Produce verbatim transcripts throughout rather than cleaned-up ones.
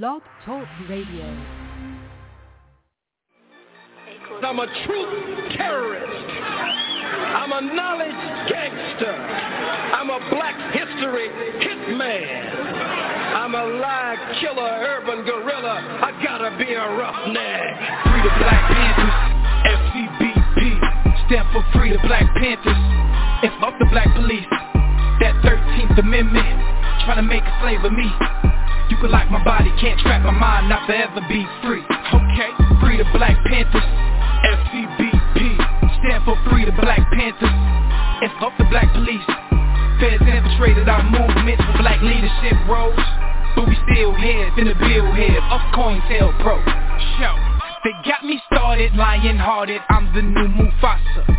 Blog Talk Radio. I'm a truth terrorist. I'm a knowledge gangster. I'm a black history hitman. I'm a lie killer, urban gorilla. I gotta be a roughneck. Free the Black Panthers, F C B P. Stand for Free the Black Panthers. If not the black police, that thirteenth Amendment, trying to make a slave of me. You can lock my body, can't trap my mind, not forever be free. Okay, free the Black Panthers, F C B P. Stand for Free the Black Panthers, and stop the black police. Feds infiltrated our movement for black leadership roles, but we still here, finna build here, up coins, hell pro. Show, they got me started, lion-hearted, I'm the new Mufasa.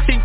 you think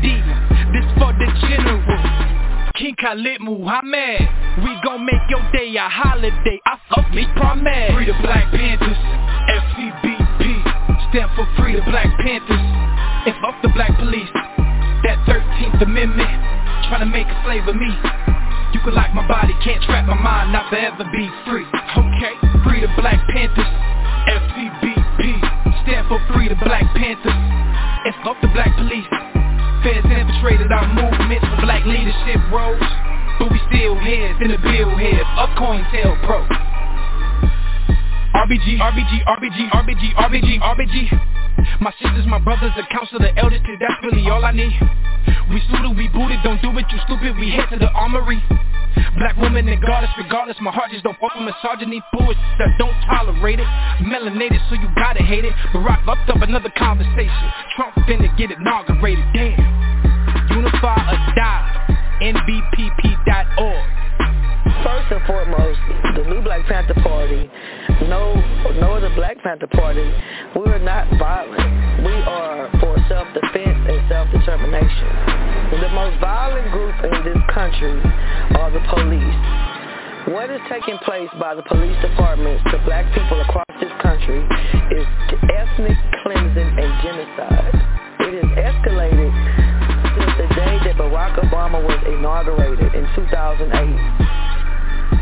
diem, this for the general King Khalid Muhammad. We gon' make your day a holiday, I fuck me promise. Free the Black Panthers, F C B P. Stand for Free the Black Panthers, and fuck the black police. That thirteenth Amendment, tryna make a slave of me. You can lock my body, can't trap my mind, not forever be free. Okay, free the Black Panthers, F C B P. Stand for Free the Black Panthers, and fuck the black police. Feds infiltrated our movements for black leadership roles, but we still heads in the bill head, up COINTEL Pro. R B G, R B G, R B G, R B G, R B G, R B G. My sisters, my brothers, the council, the elders, cause that's really all I need. We suited, we booted, don't do it, you stupid, we head to the armory. Black women and goddess, regardless, my heart just don't fuck with misogyny. Bullshit, I don't tolerate it. Melanated, so you gotta hate it. But rock up, up another conversation. Trump finna get inaugurated, damn. Unify or die, N B P P dot org. First and foremost, the new Black Panther Party, no no other Black Panther Party, we are not violent. We are for self-defense and self-determination. The most violent group in this country are the police. What is taking place by the police departments to black people across this country is ethnic cleansing and genocide. It has escalated since the day that Barack Obama was inaugurated in two thousand eight.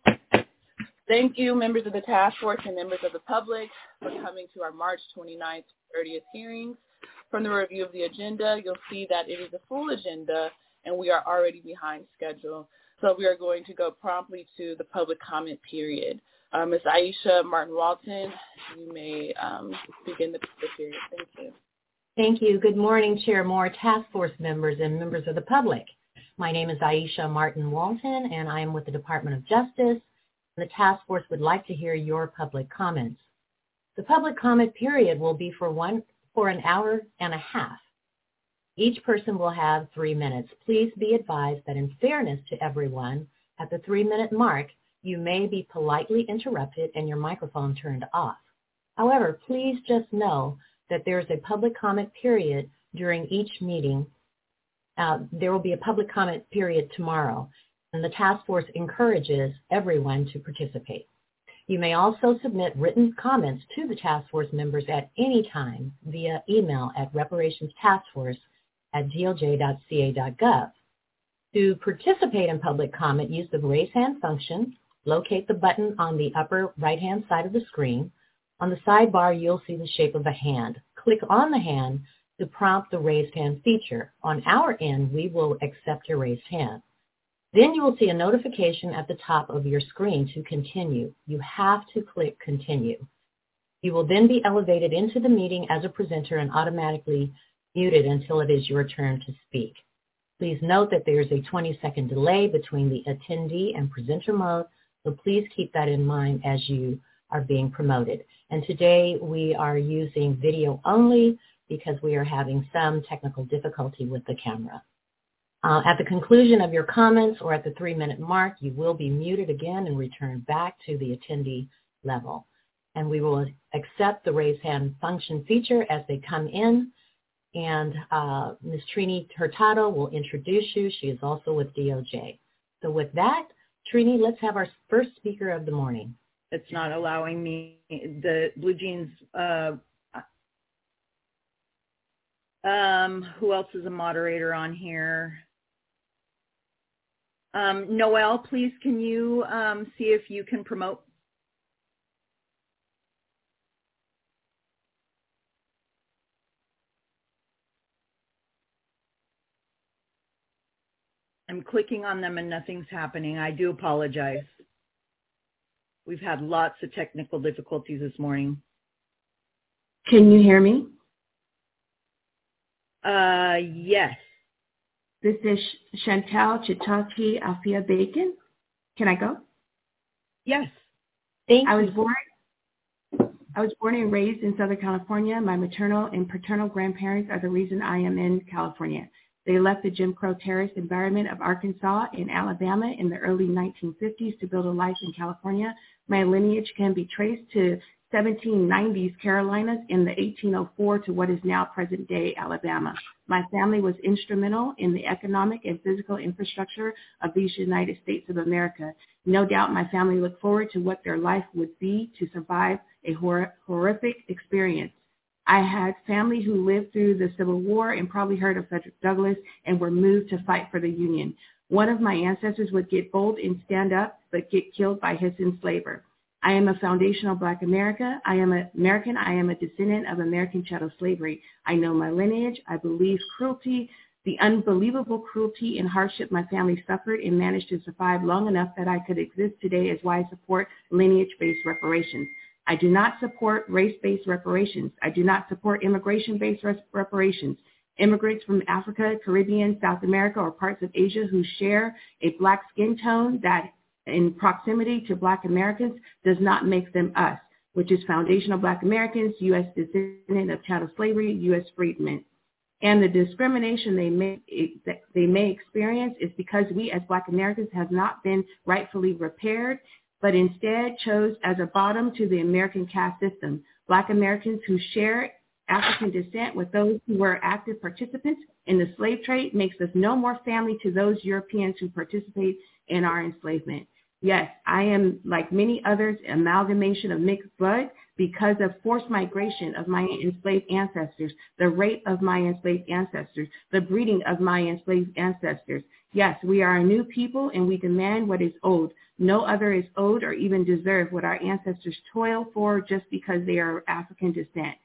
Thank you, members of the task force and members of the public, for coming to our March twenty-ninth, thirtieth hearings. From the review of the agenda, you'll see that it is a full agenda, and we are already behind schedule. So we are going to go promptly to the public comment period. Um, Miz Aisha Martin-Walton, you may um, begin the public period. Thank you. Thank you. Good morning, Chair Moore, task force members, and members of the public. My name is Aisha Martin-Walton, and I am with the Department of Justice. The task force would like to hear your public comments. The public comment period will be for one for an hour and a half. Each person will have three minutes. Please be advised that in fairness to everyone, at the three-minute mark, you may be politely interrupted and your microphone turned off. However, please just know that there is a public comment period during each meeting. Uh, there will be a public comment period tomorrow, and the task force encourages everyone to participate. You may also submit written comments to the task force members at any time via email at reparationstaskforce at g l j dot c a dot gov. To participate in public comment, use the raise hand function. Locate the button on the upper right-hand side of the screen. On the sidebar, you'll see the shape of a hand. Click on the hand to prompt the raised hand feature. On our end, we will accept your raised hand. Then you will see a notification at the top of your screen to continue. You have to click continue. You will then be elevated into the meeting as a presenter and automatically muted until it is your turn to speak. Please note that there is a twenty-second delay between the attendee and presenter mode, so please keep that in mind as you are being promoted. And today we are using video only because we are having some technical difficulty with the camera. Uh, at the conclusion of your comments or at the three-minute mark, you will be muted again and returned back to the attendee level. And we will accept the raise hand function feature as they come in. And uh, Miz Trini Hurtado will introduce you. She is also with D O J. So with that, Trini, let's have our first speaker of the morning. It's not allowing me the Blue Jeans. Uh, um, who else is a moderator on here? Um, Noel, please, can you um, see if you can promote? I'm clicking on them and nothing's happening. I do apologize. We've had lots of technical difficulties this morning. Can you hear me? Uh, yes. This is Chantelle Chitoki Afia Bacon. Can I go? Yes. Thank I you. Was born, I was born and raised in Southern California. My maternal and paternal grandparents are the reason I am in California. They left the Jim Crow terrorist environment of Arkansas and Alabama in the early nineteen fifties to build a life in California. My lineage can be traced to seventeen nineties Carolinas and the eighteen oh four to what is now present-day Alabama. My family was instrumental in the economic and physical infrastructure of these United States of America. No doubt my family looked forward to what their life would be to survive a hor- horrific experience. I had family who lived through the Civil War and probably heard of Frederick Douglass and were moved to fight for the Union. One of my ancestors would get bold and stand up but get killed by his enslaver. I am a foundational Black America. I am an American. I am a descendant of American chattel slavery. I know my lineage. I believe cruelty, the unbelievable cruelty and hardship my family suffered and managed to survive long enough that I could exist today is why I support lineage-based reparations. I do not support race-based reparations. I do not support immigration-based reparations. Immigrants from Africa, Caribbean, South America, or parts of Asia who share a black skin tone that in proximity to black Americans does not make them us, which is foundational black Americans, U S descendant of chattel slavery, U S freedmen. And the discrimination they may, they may experience is because we as black Americans have not been rightfully repaired, but instead chose as a bottom to the American caste system. Black Americans who share African descent with those who were active participants in the slave trade makes us no more family to those Europeans who participate in our enslavement. Yes, I am, like many others, an amalgamation of mixed blood because of forced migration of my enslaved ancestors, the rape of my enslaved ancestors, the breeding of my enslaved ancestors. Yes, we are a new people and we demand what is owed. No other is owed or even deserved what our ancestors toil for just because they are African descent.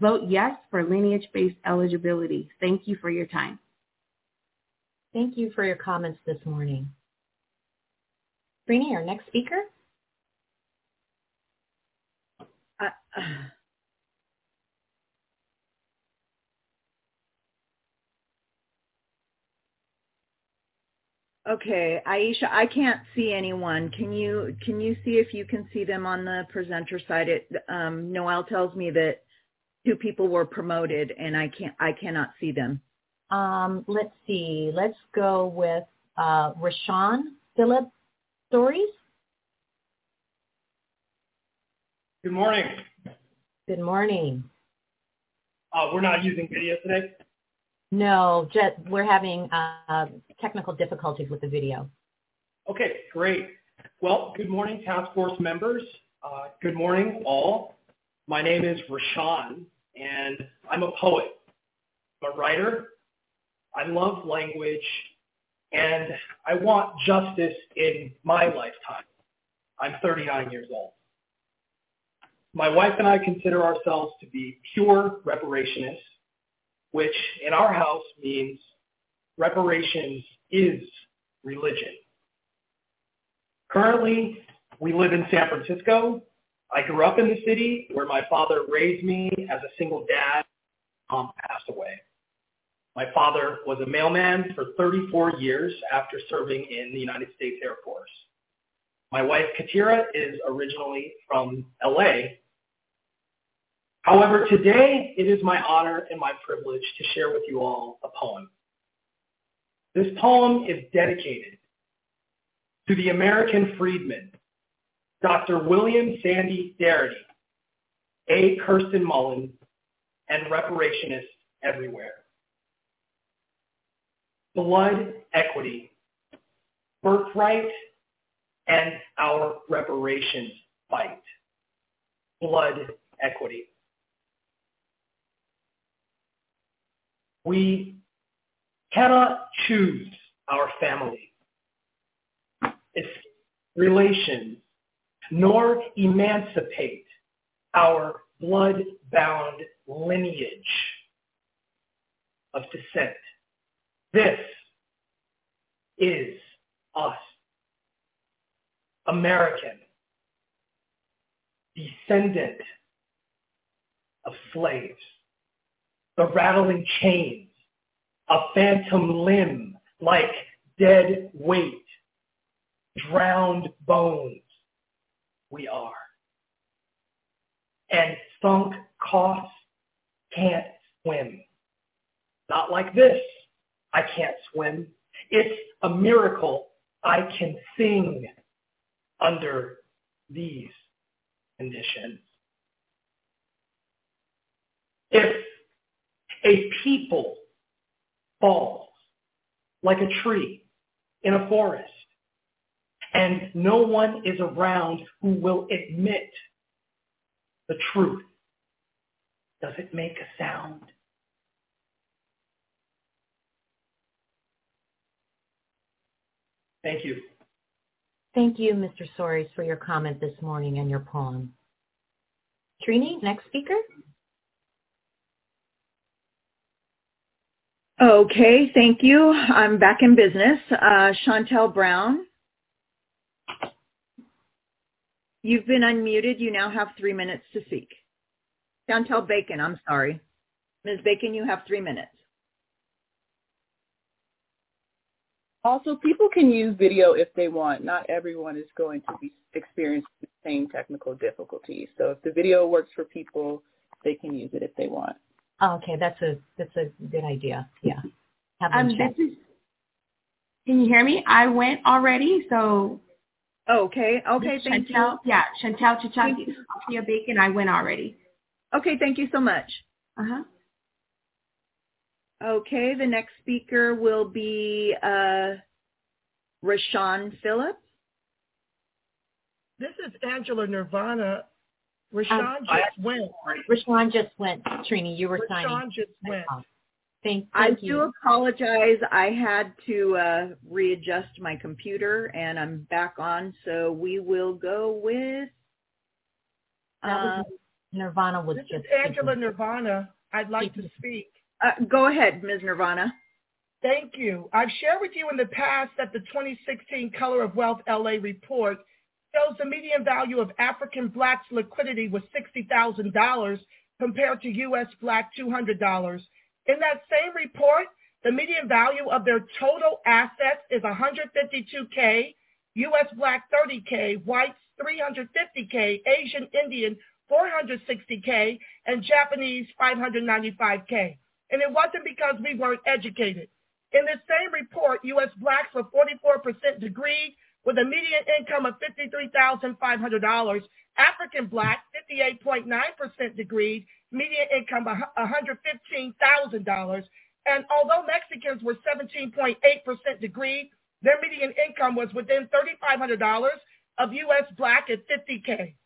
Vote yes for lineage-based eligibility. Thank you for your time. Thank you for your comments this morning. Trini, our next speaker. Uh, uh. Okay, Aisha, I can't see anyone. Can you can you see if you can see them on the presenter side? It, um, Noel tells me that two people were promoted, and I can't I cannot see them. Um, let's see. Let's go with uh, Rashawn Phillips. Stories. Good morning. Good morning. Uh, we're not using video today? No, just, we're having uh, technical difficulties with the video. Okay, great. Well, good morning, task force members. Uh, good morning, all. My name is Rashawn, and I'm a poet. I'm a writer. I love language. And I want justice in my lifetime. I'm thirty-nine years old. My wife and I consider ourselves to be pure reparationists, which in our house means reparations is religion. Currently, we live in San Francisco. I grew up in the city where my father raised me as a single dad. Mom passed away. My father was a mailman for thirty-four years after serving in the United States Air Force. My wife, Katira, is originally from L A. However, today it is my honor and my privilege to share with you all a poem. This poem is dedicated to the American freedman, Doctor William Sandy Darity, A. Kirsten Mullen, and reparationists everywhere. Blood equity, birthright, and our reparations fight. Blood equity. We cannot choose our family, its relations, nor emancipate our blood-bound lineage of descent. This is us, American, descendant of slaves, the rattling chains, a phantom limb like dead weight, drowned bones we are. And sunk costs can't swim, not like this. I can't swim. It's a miracle I can sing under these conditions. If a people falls like a tree in a forest and no one is around who will admit the truth, does it make a sound? Thank you. Thank you, Mister Soares, for your comment this morning and your poem. Trini, next speaker. Okay, thank you. I'm back in business. Uh, Chantelle Brown, you've been unmuted. You now have three minutes to speak. Chantelle Bacon, I'm sorry. Miz Bacon, you have three minutes. Also, people can use video if they want. Not everyone is going to be experiencing the same technical difficulties. So if the video works for people, they can use it if they want. Oh, okay, that's a that's a good idea. Yeah. Have um, this is, can you hear me? I went already, so. Okay, okay, thank Chantelle, you. Yeah, Chantelle Chitoki Afia Bacon, I went already. Okay, thank you so much. Uh-huh. Okay, the next speaker will be uh, Rashawn Phillips. This is Angela Nirvana. Rashawn um, just went. Rashawn just went. Trini, you were Rashawn signing. Rashawn just went. Thank, thank I you. I do apologize. I had to uh, readjust my computer, and I'm back on, so we will go with... Um, Nirvana was this just... This is Angela Nirvana. I'd like to speak. Uh, go ahead, Miz Nirvana. Thank you. I've shared with you in the past that the twenty sixteen Color of Wealth L A report shows the median value of African Blacks' liquidity was sixty thousand dollars compared to U S Black two hundred dollars. In that same report, the median value of their total assets is one hundred fifty-two thousand dollars, U S Black thirty thousand dollars, Whites three hundred fifty thousand dollars, Asian Indian four hundred sixty thousand dollars, and Japanese five hundred ninety-five thousand dollars. And it wasn't because we weren't educated. In this same report, U S Blacks were forty-four percent degreed with a median income of fifty-three thousand five hundred dollars. African Blacks, fifty-eight point nine percent degreed, median income one hundred fifteen thousand dollars. And although Mexicans were seventeen point eight percent degreed, their median income was within three thousand five hundred dollars of U S Black at fifty thousand dollars.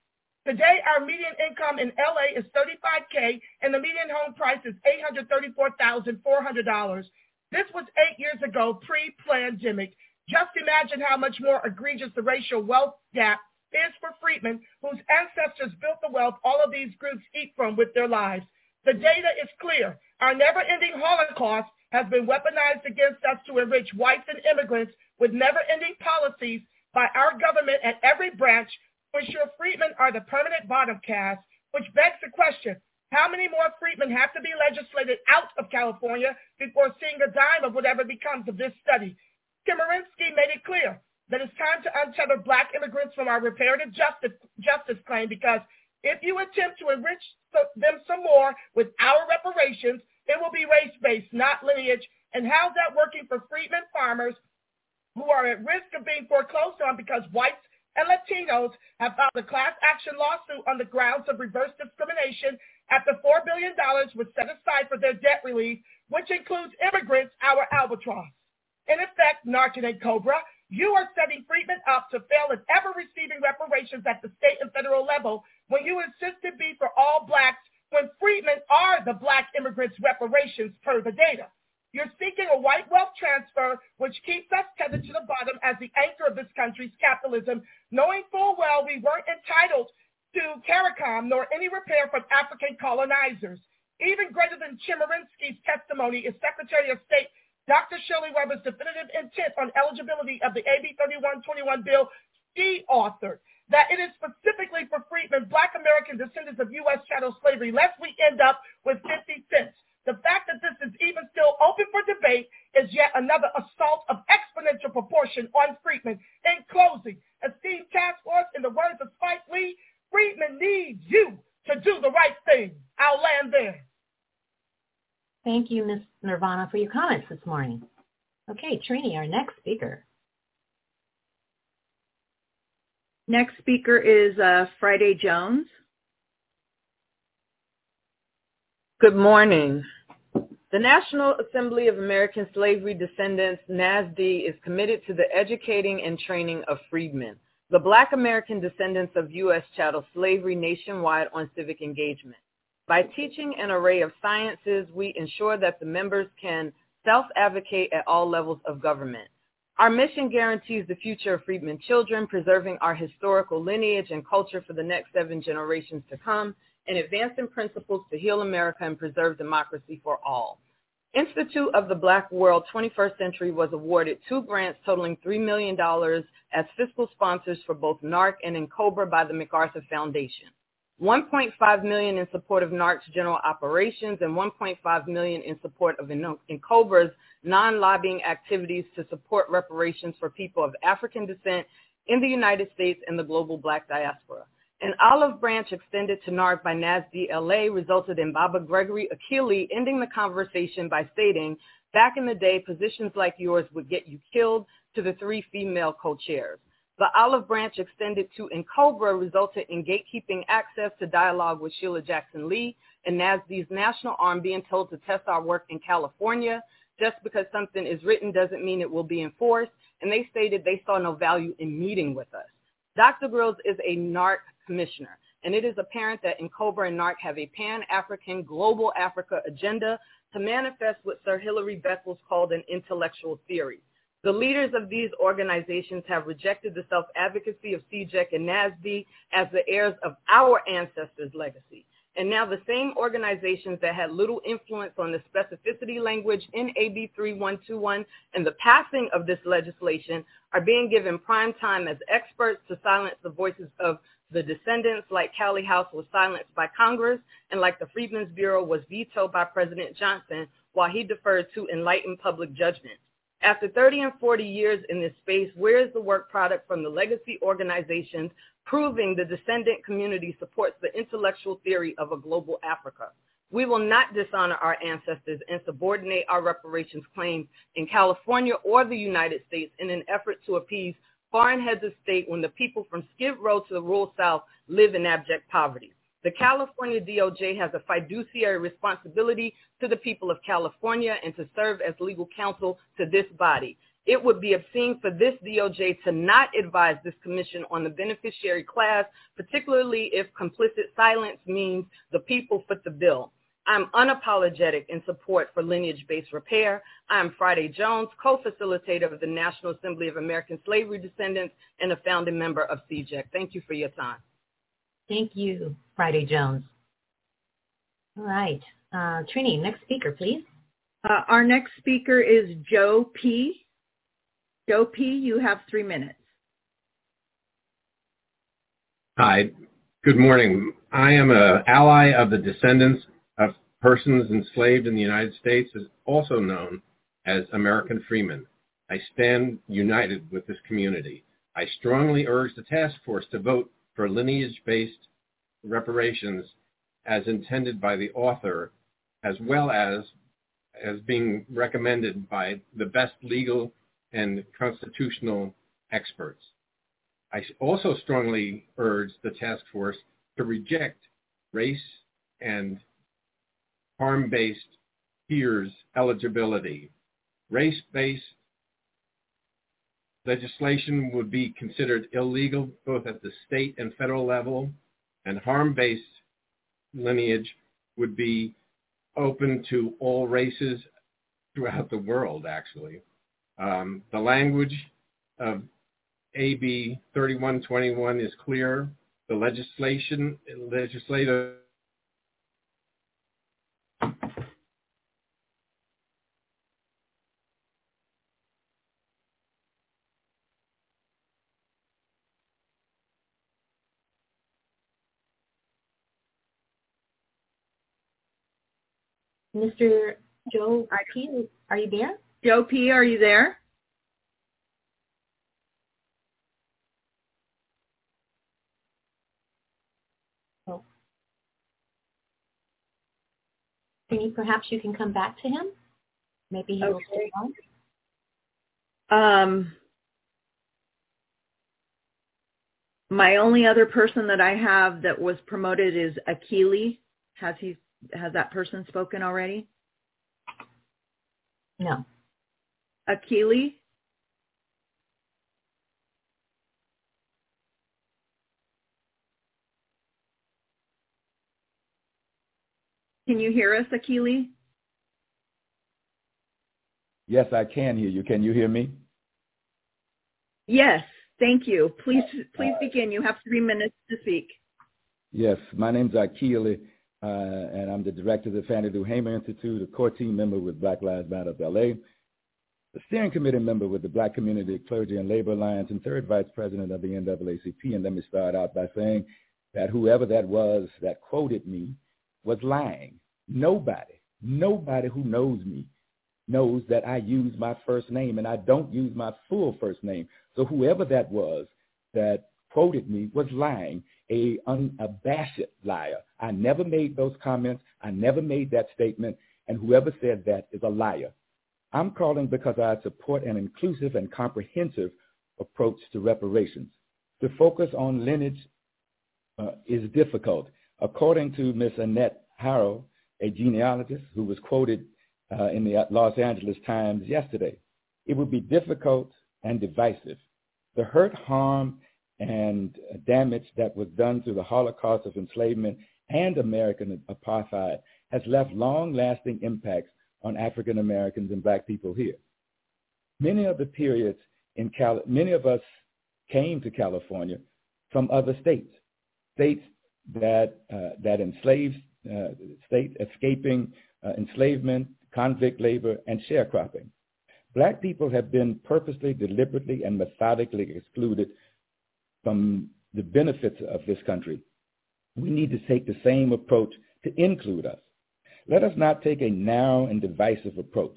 Today, our median income in L A is thirty-five thousand dollars, and the median home price is eight hundred thirty-four thousand four hundred dollars. This was eight years ago, pre-pandemic. Just imagine how much more egregious the racial wealth gap is for freedmen, whose ancestors built the wealth all of these groups eat from with their lives. The data is clear. Our never-ending Holocaust has been weaponized against us to enrich whites and immigrants with never-ending policies by our government at every branch, for sure, freedmen are the permanent bottom caste, which begs the question, how many more freedmen have to be legislated out of California before seeing a dime of whatever becomes of this study? Chemerinsky made it clear that it's time to untether Black immigrants from our reparative justice, justice claim, because if you attempt to enrich them some more with our reparations, it will be race-based, not lineage. And how's that working for freedmen farmers who are at risk of being foreclosed on because whites and Latinos have filed a class action lawsuit on the grounds of reverse discrimination after four billion dollars was set aside for their debt relief, which includes immigrants, our albatross. In effect, Narcan and Cobra, you are setting freedmen up to fail at ever receiving reparations at the state and federal level when you insist it be for all Blacks, when freedmen are the Black immigrants' reparations per the data. You're seeking a white wealth transfer, which keeps us tethered to the bottom as the anchor of this country's capitalism, knowing full well we weren't entitled to CARICOM nor any repair from African colonizers. Even greater than Chemerinsky's testimony is Secretary of State Doctor Shirley Weber's definitive intent on eligibility of the A B thirty-one twenty-one bill she authored, that it is specifically for freedmen, Black American descendants of U S chattel slavery, lest we end up with fifty cents. The fact that this is even still open for debate is yet another assault of exponential proportion on freedmen. In closing, esteemed task force, in the words of Spike Lee, freedmen need you to do the right thing. I'll land there. Thank you, Miz Nirvana, for your comments this morning. Okay, Trini, our next speaker. Next speaker is uh, Friday Jones. Good morning. The National Assembly of American Slavery Descendants, N A S D, is committed to the educating and training of freedmen, the Black American descendants of U S chattel slavery, nationwide on civic engagement. By teaching an array of sciences, we ensure that the members can self-advocate at all levels of government. Our mission guarantees the future of freedmen children, preserving our historical lineage and culture for the next seven generations to come, and advancing principles to heal America and preserve democracy for all. Institute of the Black World twenty-first Century was awarded two grants totaling three million dollars as fiscal sponsors for both N A R C and N C O B R A by the MacArthur Foundation. one point five million dollars in support of N A R C's general operations and one point five million dollars in support of N C O B Ra's non-lobbying activities to support reparations for people of African descent in the United States and the global Black diaspora. An olive branch extended to N A R C by N A S D L A resulted in Baba Gregory Akili ending the conversation by stating, back in the day, positions like yours would get you killed, to the three female co-chairs. The olive branch extended to N C O B R A resulted in gatekeeping access to dialogue with Sheila Jackson Lee and N A S D's National Arm being told to test our work in California. Just because something is written doesn't mean it will be enforced, and they stated they saw no value in meeting with us. Doctor Grills is a N A R C commissioner, and it is apparent that N C O B R A and N A R C have a pan-African, global Africa agenda to manifest what Sir Hilary Beckles called an intellectual theory. The leaders of these organizations have rejected the self-advocacy of C J E C and N A S D as the heirs of our ancestors' legacy. And now the same organizations that had little influence on the specificity language in A B thirty-one twenty-one and the passing of this legislation are being given prime time as experts to silence the voices of the descendants, like Callie House was silenced by Congress and like the Freedmen's Bureau was vetoed by President Johnson while he deferred to enlightened public judgment. After thirty and forty years in this space, where is the work product from the legacy organizations proving the descendant community supports the intellectual theory of a global Africa? We will not dishonor our ancestors and subordinate our reparations claims in California or the United States in an effort to appease foreign heads of state when the people from Skid Row to the rural South live in abject poverty. The California D O J has a fiduciary responsibility to the people of California and to serve as legal counsel to this body. It would be obscene for this D O J to not advise this commission on the beneficiary class, particularly if complicit silence means the people foot the bill. I'm unapologetic in support for lineage-based repair. I'm Friday Jones, co-facilitator of the National Assembly of American Slavery Descendants and a founding member of C J E C. Thank you for your time. Thank you, Friday Jones. All right. Uh, Trini, next speaker, please. Uh, our next speaker is Joe P. Joe P., you have three minutes. Hi. Good morning. I am an ally of the descendants of persons enslaved in the United States, is also known as American Freemen. I stand united with this community. I strongly urge the task force to vote for lineage-based reparations as intended by the author, as well as as being recommended by the best legal and constitutional experts. I also strongly urge the task force to reject race and harm-based peers eligibility. Race-based legislation would be considered illegal both at the state and federal level, and harm-based lineage would be open to all races throughout the world, actually. Um, the language of A B thirty-one twenty-one is clear. The legislation, legislative Mister Joe P., are you there? Joe P., are you there? Oh. Can you, perhaps you can come back to him? Maybe he okay. will stay on. Um, my only other person that I have that was promoted is Akili. Has he? Has that person spoken already? No. Akili? Can you hear us, Akili? Yes, I can hear you. Can you hear me? Yes, thank you. Please please begin. You have three minutes to speak. Yes, my name's Akili. Uh, and I'm the director of the Fannie Lou Hamer Institute, a core team member with Black Lives Matter of L A, a steering committee member with the Black Community, Clergy, and Labor Alliance, and third vice president of the N double A C P. And let me start out by saying that whoever that was that quoted me was lying. Nobody, nobody who knows me knows that I use my first name and I don't use my full first name. So whoever that was that quoted me was lying, a unabashed liar. I never made those comments. I never made that statement. And whoever said that is a liar. I'm calling because I support an inclusive and comprehensive approach to reparations. To focus on lineage uh, is difficult. According to Miss Annette Harrell, a genealogist who was quoted uh, in the Los Angeles Times yesterday, it would be difficult and divisive. The hurt, harm, and damage that was done through the Holocaust of enslavement and American apartheid has left long-lasting impacts on African Americans and Black people here. Many of the periods in Cali- many of us came to California from other states, states that uh, that enslaved uh, states escaping uh, enslavement, convict labor, and sharecropping. Black people have been purposely, deliberately, and methodically excluded from the benefits of this country. We need to take the same approach to include us. Let us not take a narrow and divisive approach.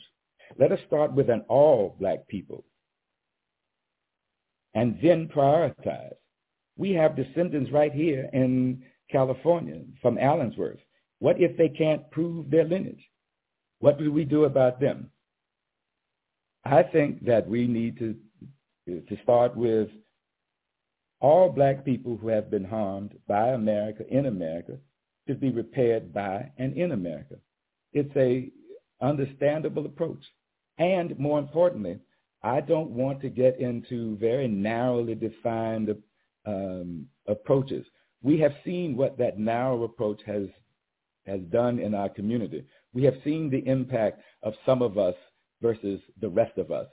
Let us start with an all Black people and then prioritize. We have descendants right here in California from Allensworth. What if they can't prove their lineage? What do we do about them? I think that we need to, to start with all Black people who have been harmed by America, in America, to be repaired by and in America. It's a understandable approach. And more importantly, I don't want to get into very narrowly defined um, approaches. We have seen what that narrow approach has has done in our community. We have seen the impact of some of us versus the rest of us.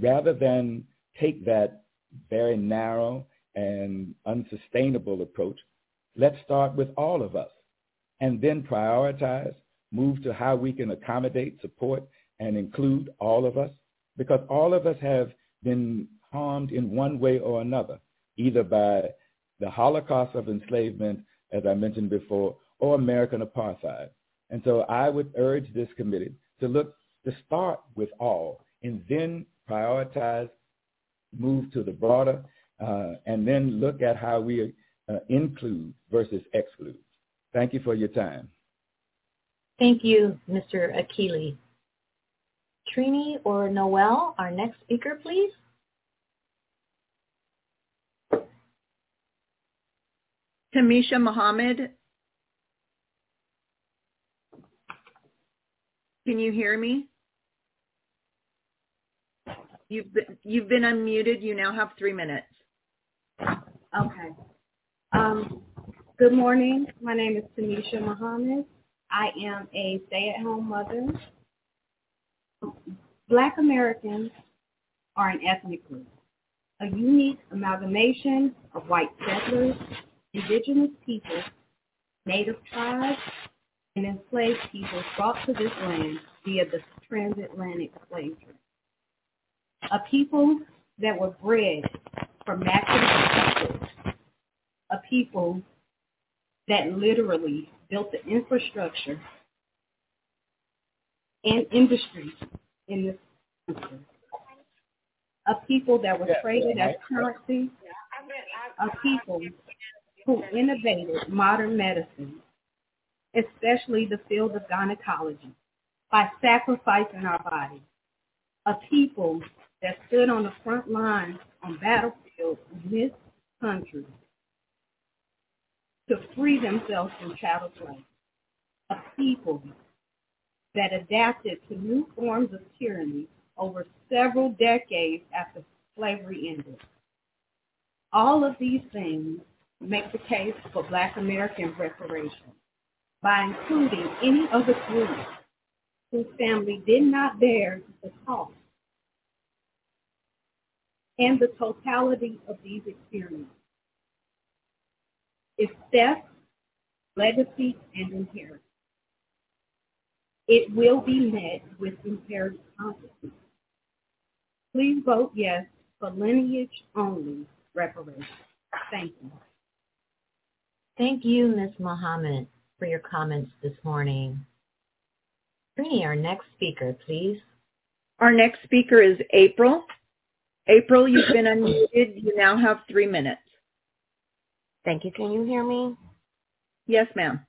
Rather than take that very narrow and unsustainable approach, let's start with all of us and then prioritize, move to how we can accommodate, support, and include all of us, because all of us have been harmed in one way or another, either by the Holocaust of enslavement, as I mentioned before, or American apartheid. And so I would urge this committee to look to start with all and then prioritize, move to the broader, uh, and then look at how we uh, include versus exclude. Thank you for your time. Thank you, Mister Akinyele. Trini or Noel, our next speaker, please. Tanisha Muhammad. Can you hear me? You've been, you've been unmuted. You now have three minutes. Okay. Um, good morning. My name is Tanisha Muhammad. I am a stay-at-home mother. Black Americans are an ethnic group, a unique amalgamation of white settlers, indigenous people, native tribes, and enslaved people brought to this land via the transatlantic slave trade. A people that were bred from massive, a people that literally built the infrastructure and industry in this country, a people that were traded as currency, a people who innovated modern medicine, especially the field of gynecology, by sacrificing our bodies, a people that stood on the front lines on battlefields in this country to free themselves from chattel slavery, a people that adapted to new forms of tyranny over several decades after slavery ended. All of these things make the case for Black American reparations by including any other group whose family did not bear the cost and the totality of these experiences is theft, legacy, and inheritance. It will be met with impaired consequences. Please vote yes for lineage-only reparations. Thank you. Thank you, Miz Muhammad, for your comments this morning. Trini, our next speaker, please. Our next speaker is April. April, you've been unmuted. You now have three minutes. Thank you. Can you hear me? Yes, ma'am.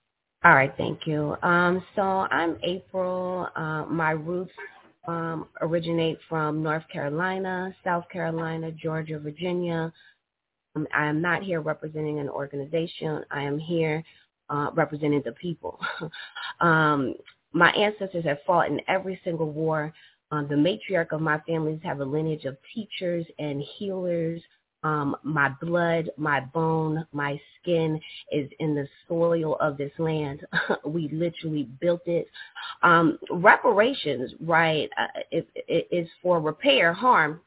All right. Thank you. Um, so I'm April. Uh, my roots um, originate from North Carolina, South Carolina, Georgia, Virginia. Um, I am not here representing an organization. I am here uh, representing the people. um, my ancestors have fought in every single war. Um, the matriarch of my families have a lineage of teachers and healers. Um, my blood, my bone, my skin is in the soil of this land. We literally built it. Um, reparations, right, uh, it, it is for repair harm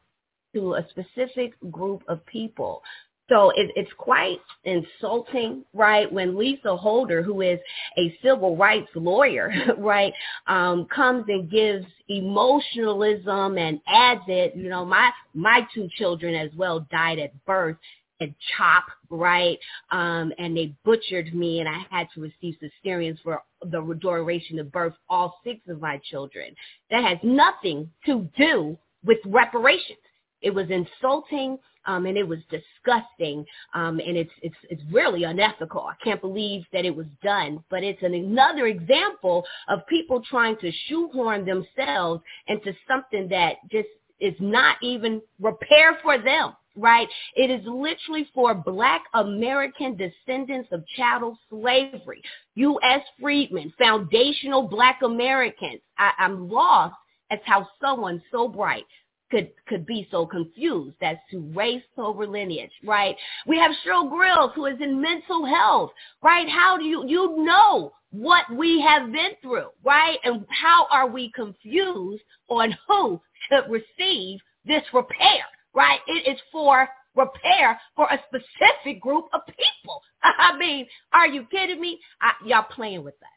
to a specific group of people. So it, it's quite insulting, right, when Lisa Holder, who is a civil rights lawyer, right, um, comes and gives emotionalism and adds it. You know, my my two children as well died at birth and chop, right, um, and they butchered me, and I had to receive cesareans for the duration of birth, all six of my children. That has nothing to do with reparations. It was insulting. Um, and it was disgusting, um, and it's it's it's really unethical. I can't believe that it was done, but it's an, another example of people trying to shoehorn themselves into something that just is not even repair for them, right? It is literally for Black American descendants of chattel slavery, U S freedmen, foundational Black Americans. I, I'm lost at how someone so bright Could, could be so confused as to race over lineage, right? We have Cheryl Grills, who is in mental health, right? How do you, you know what we have been through, right? And how are we confused on who should receive this repair, right? It is for repair for a specific group of people. I mean, are you kidding me? I, y'all playing with us.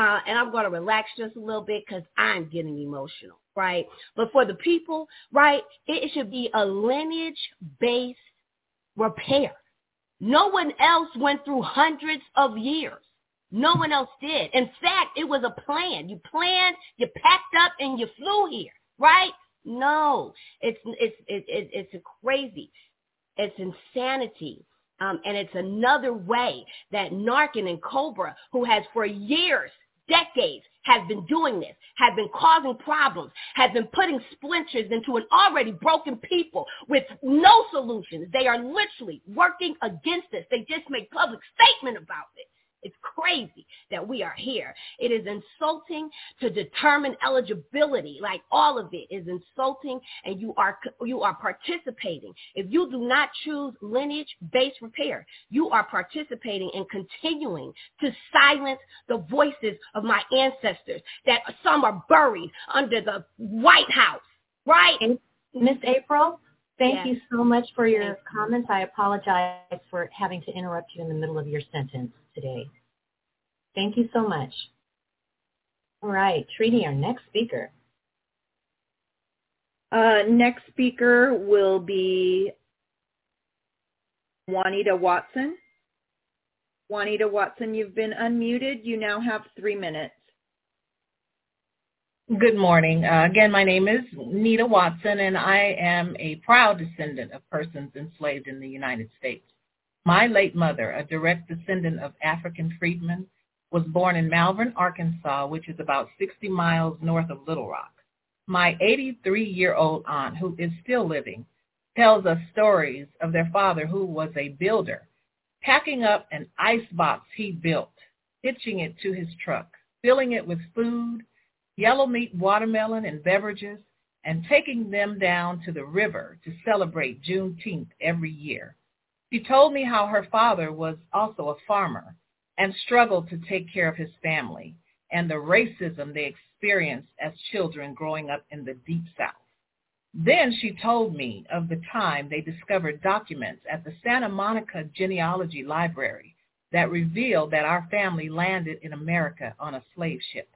Uh, and I'm going to relax just a little bit because I'm getting emotional, right? But for the people, right, it should be a lineage-based repair. No one else went through hundreds of years. No one else did. In fact, it was a plan. You planned, you packed up, and you flew here, right? No, it's it's it, it, it's crazy. It's insanity. Um, and it's another way that Narcan and Cobra, who has for years, decades, have been doing this, have been causing problems, have been putting splinters into an already broken people with no solutions. They are literally working against this. They just make public statement about it. It's crazy that we are here. It is insulting to determine eligibility. Like, all of it is insulting, and you are you are participating. If you do not choose lineage-based repair, you are participating in continuing to silence the voices of my ancestors that some are buried under the White House, right? And Miz April, thank yes. you so much for your Thanks. comments. I apologize for having to interrupt you in the middle of your sentence today. Thank you so much. All right, Trini, our next speaker. Uh, next speaker will be Juanita Watson. Juanita Watson, you've been unmuted. You now have three minutes. Good morning. Uh, again, my name is Nita Watson, and I am a proud descendant of persons enslaved in the United States. My late mother, a direct descendant of African freedmen, was born in Malvern, Arkansas, which is about sixty miles north of Little Rock. My eighty-three-year-old aunt, who is still living, tells us stories of their father, who was a builder, packing up an icebox he built, hitching it to his truck, filling it with food, yellow meat, watermelon, and beverages, and taking them down to the river to celebrate Juneteenth every year. She told me how her father was also a farmer and struggled to take care of his family and the racism they experienced as children growing up in the Deep South. Then she told me of the time they discovered documents at the Santa Monica Genealogy Library that revealed that our family landed in America on a slave ship.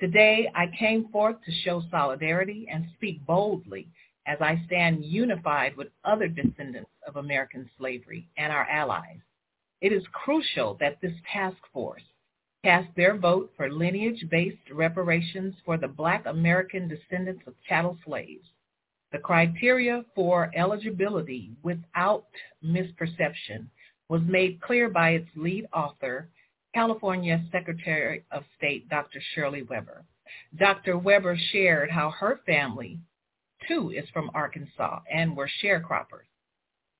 Today, I came forth to show solidarity and speak boldly as I stand unified with other descendants of American slavery and our allies. It is crucial that this task force cast their vote for lineage-based reparations for the Black American descendants of chattel slaves. The criteria for eligibility without misperception was made clear by its lead author, California Secretary of State Doctor Shirley Weber. Doctor Weber shared how her family, too, is from Arkansas and were sharecroppers.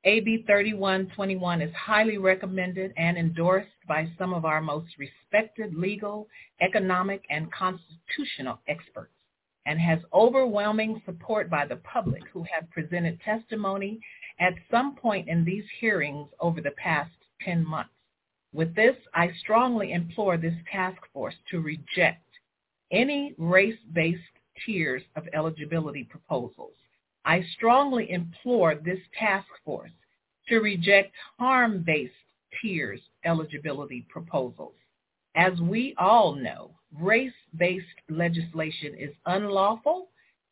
A B thirty-one twenty-one is highly recommended and endorsed by some of our most respected legal, economic, and constitutional experts, and has overwhelming support by the public who have presented testimony at some point in these hearings over the past ten months. With this, I strongly implore this task force to reject any race-based tiers of eligibility proposals. I strongly implore this task force to reject harm-based tiers eligibility proposals. As we all know, race-based legislation is unlawful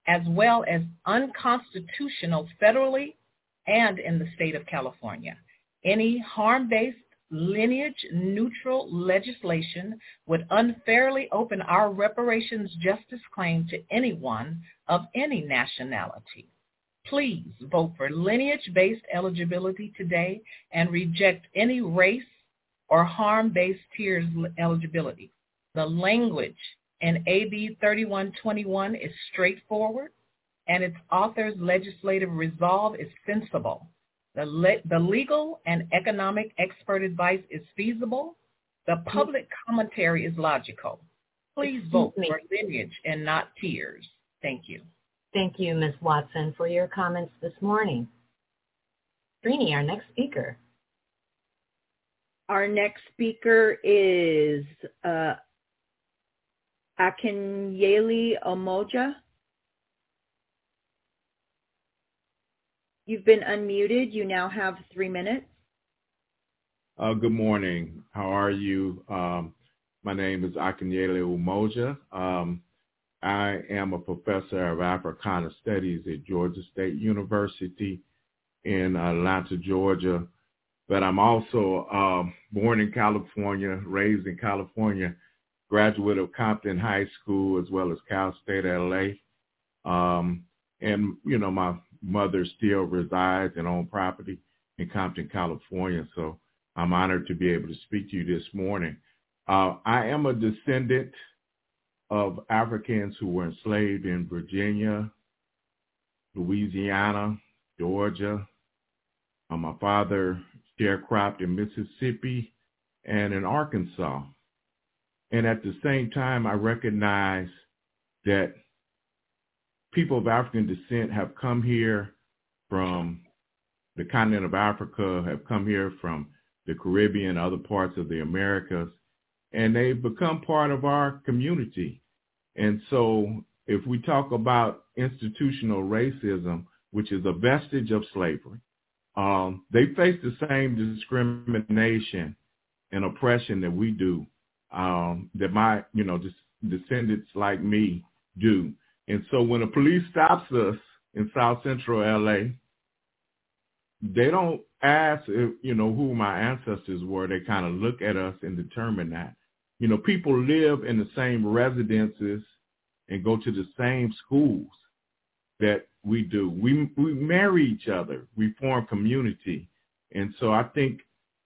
as well as unconstitutional federally and in the state of California. Any harm-based, lineage-neutral legislation would unfairly open our reparations justice claim to anyone of any nationality. Please vote for lineage-based eligibility today and reject any race or harm-based tiers eligibility. The language in A B thirty-one twenty-one is straightforward, and its author's legislative resolve is sensible. The, le- the legal and economic expert advice is feasible. The public commentary is logical. Please vote for lineage and not tiers. Thank you. Thank you, Miz Watson, for your comments this morning. Trini, our next speaker. Our next speaker is uh, Akinyele Umoja. You've been unmuted. You now have three minutes. Uh, good morning. How are you? Um, my name is Akinyele Umoja. Um, I am a professor of Africana Studies at Georgia State University in Atlanta, Georgia. But I'm also uh, born in California, raised in California, graduate of Compton High School as well as Cal State L A. Um, and, you know, my mother still resides and owns property in Compton, California. So I'm honored to be able to speak to you this morning. Uh, I am a descendant of Africans who were enslaved in Virginia, Louisiana, Georgia. Uh, my father sharecropped in Mississippi and in Arkansas. And at the same time, I recognize that people of African descent have come here from the continent of Africa, have come here from the Caribbean, other parts of the Americas, and they've become part of our community. And so if we talk about institutional racism, which is a vestige of slavery, um, they face the same discrimination and oppression that we do. Um, that my, you know, descendants like me do. And so when the police stops us in South Central L A, they don't ask, if, you know, who my ancestors were. They kind of look at us and determine that. You know, people live in the same residences and go to the same schools that we do. We we marry each other. We form community. And so I think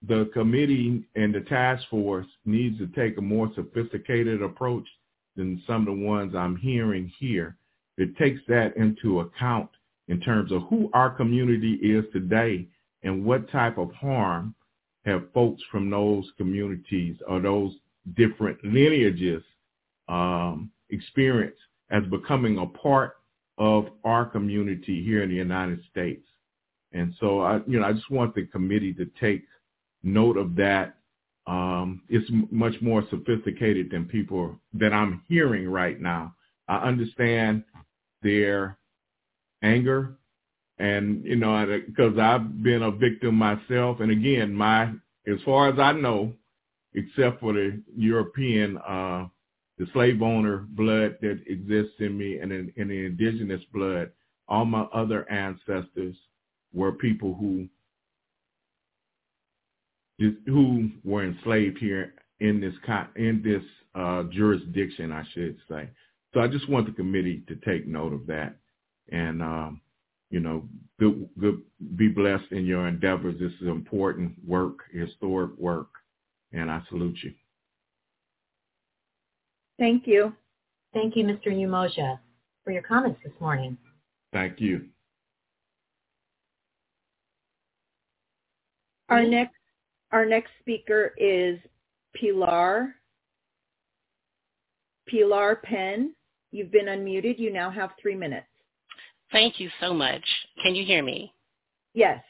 the committee and the task force needs to take a more sophisticated approach than some of the ones I'm hearing here that takes that into account in terms of who our community is today and what type of harm have folks from those communities or those different lineages um, experienced as becoming a part of our community here in the United States. And so, I, you know, I just want the committee to take note of that. Um, it's m- much more sophisticated than people that I'm hearing right now. I understand their anger, and you know, because I've been a victim myself. And again, my as far as I know, except for the European, uh, the slave owner blood that exists in me, and in, in the indigenous blood, all my other ancestors were people who. who were enslaved here in this in this uh, jurisdiction, I should say. So I just want the committee to take note of that, and um, you know, good, good, be blessed in your endeavors. This is important work, historic work, and I salute you. Thank you. Thank you, Mister Umoja, for your comments this morning. Thank you. Our next, our next speaker is Pilar. Pilar Penn, you've been unmuted. You now have three minutes. Thank you so much. Can you hear me? Yes.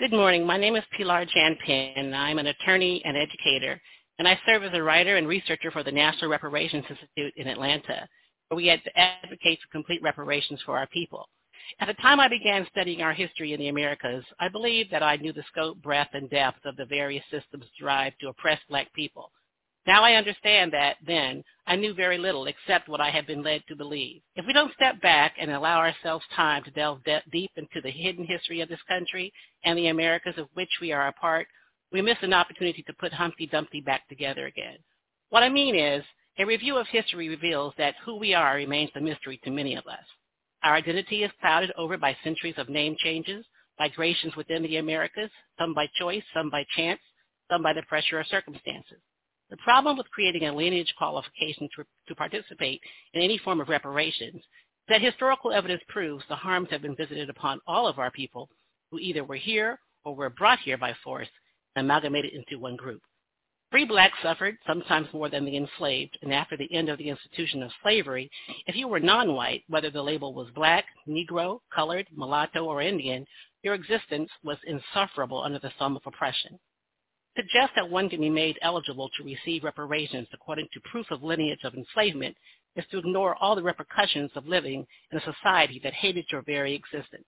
Good morning. My name is Pilar Jan Penn. I'm an attorney and educator, and I serve as a writer and researcher for the National Reparations Institute in Atlanta, where we advocate for complete reparations for our people. At the time I began studying our history in the Americas, I believed that I knew the scope, breadth, and depth of the various systems derived to oppress Black people. Now I understand that, then, I knew very little except what I had been led to believe. If we don't step back and allow ourselves time to delve de- deep into the hidden history of this country and the Americas of which we are a part, we miss an opportunity to put Humpty Dumpty back together again. What I mean is, a review of history reveals that who we are remains a mystery to many of us. Our identity is clouded over by centuries of name changes, migrations within the Americas, some by choice, some by chance, some by the pressure of circumstances. The problem with creating a lineage qualification to, to participate in any form of reparations is that historical evidence proves the harms have been visited upon all of our people who either were here or were brought here by force and amalgamated into one group. Free blacks suffered, sometimes more than the enslaved, and after the end of the institution of slavery, if you were non-white, whether the label was black, Negro, colored, mulatto, or Indian, your existence was insufferable under the thumb of oppression. To suggest that one can be made eligible to receive reparations according to proof of lineage of enslavement is to ignore all the repercussions of living in a society that hated your very existence.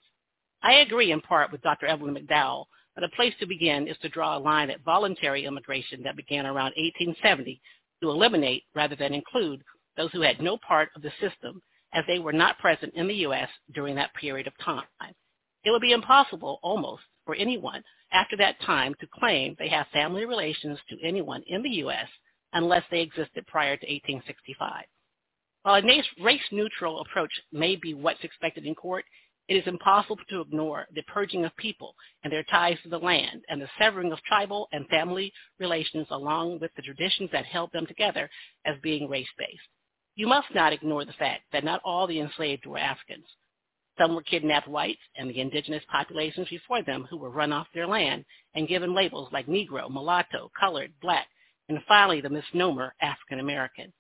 I agree in part with Doctor Evelyn McDowell, but a place to begin is to draw a line at voluntary immigration that began around eighteen seventy to eliminate rather than include those who had no part of the system as they were not present in the U S during that period of time. It would be impossible, almost, for anyone after that time to claim they have family relations to anyone in the U S unless they existed prior to eighteen sixty-five. While a race-neutral approach may be what's expected in court, it is impossible to ignore the purging of people and their ties to the land and the severing of tribal and family relations along with the traditions that held them together as being race-based. You must not ignore the fact that not all the enslaved were Africans. Some were kidnapped whites and the indigenous populations before them who were run off their land and given labels like Negro, mulatto, colored, black, and finally the misnomer African American.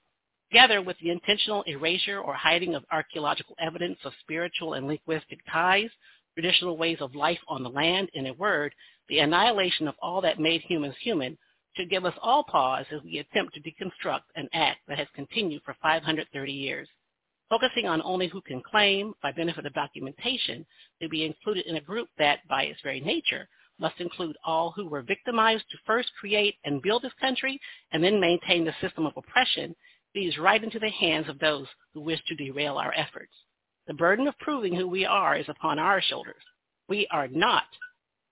Together with the intentional erasure or hiding of archaeological evidence of spiritual and linguistic ties, traditional ways of life on the land, in a word, the annihilation of all that made humans human should give us all pause as we attempt to deconstruct an act that has continued for five hundred thirty years. Focusing on only who can claim, by benefit of documentation, to be included in a group that, by its very nature, must include all who were victimized to first create and build this country and then maintain the system of oppression feeds right into the hands of those who wish to derail our efforts. The burden of proving who we are is upon our shoulders. We are not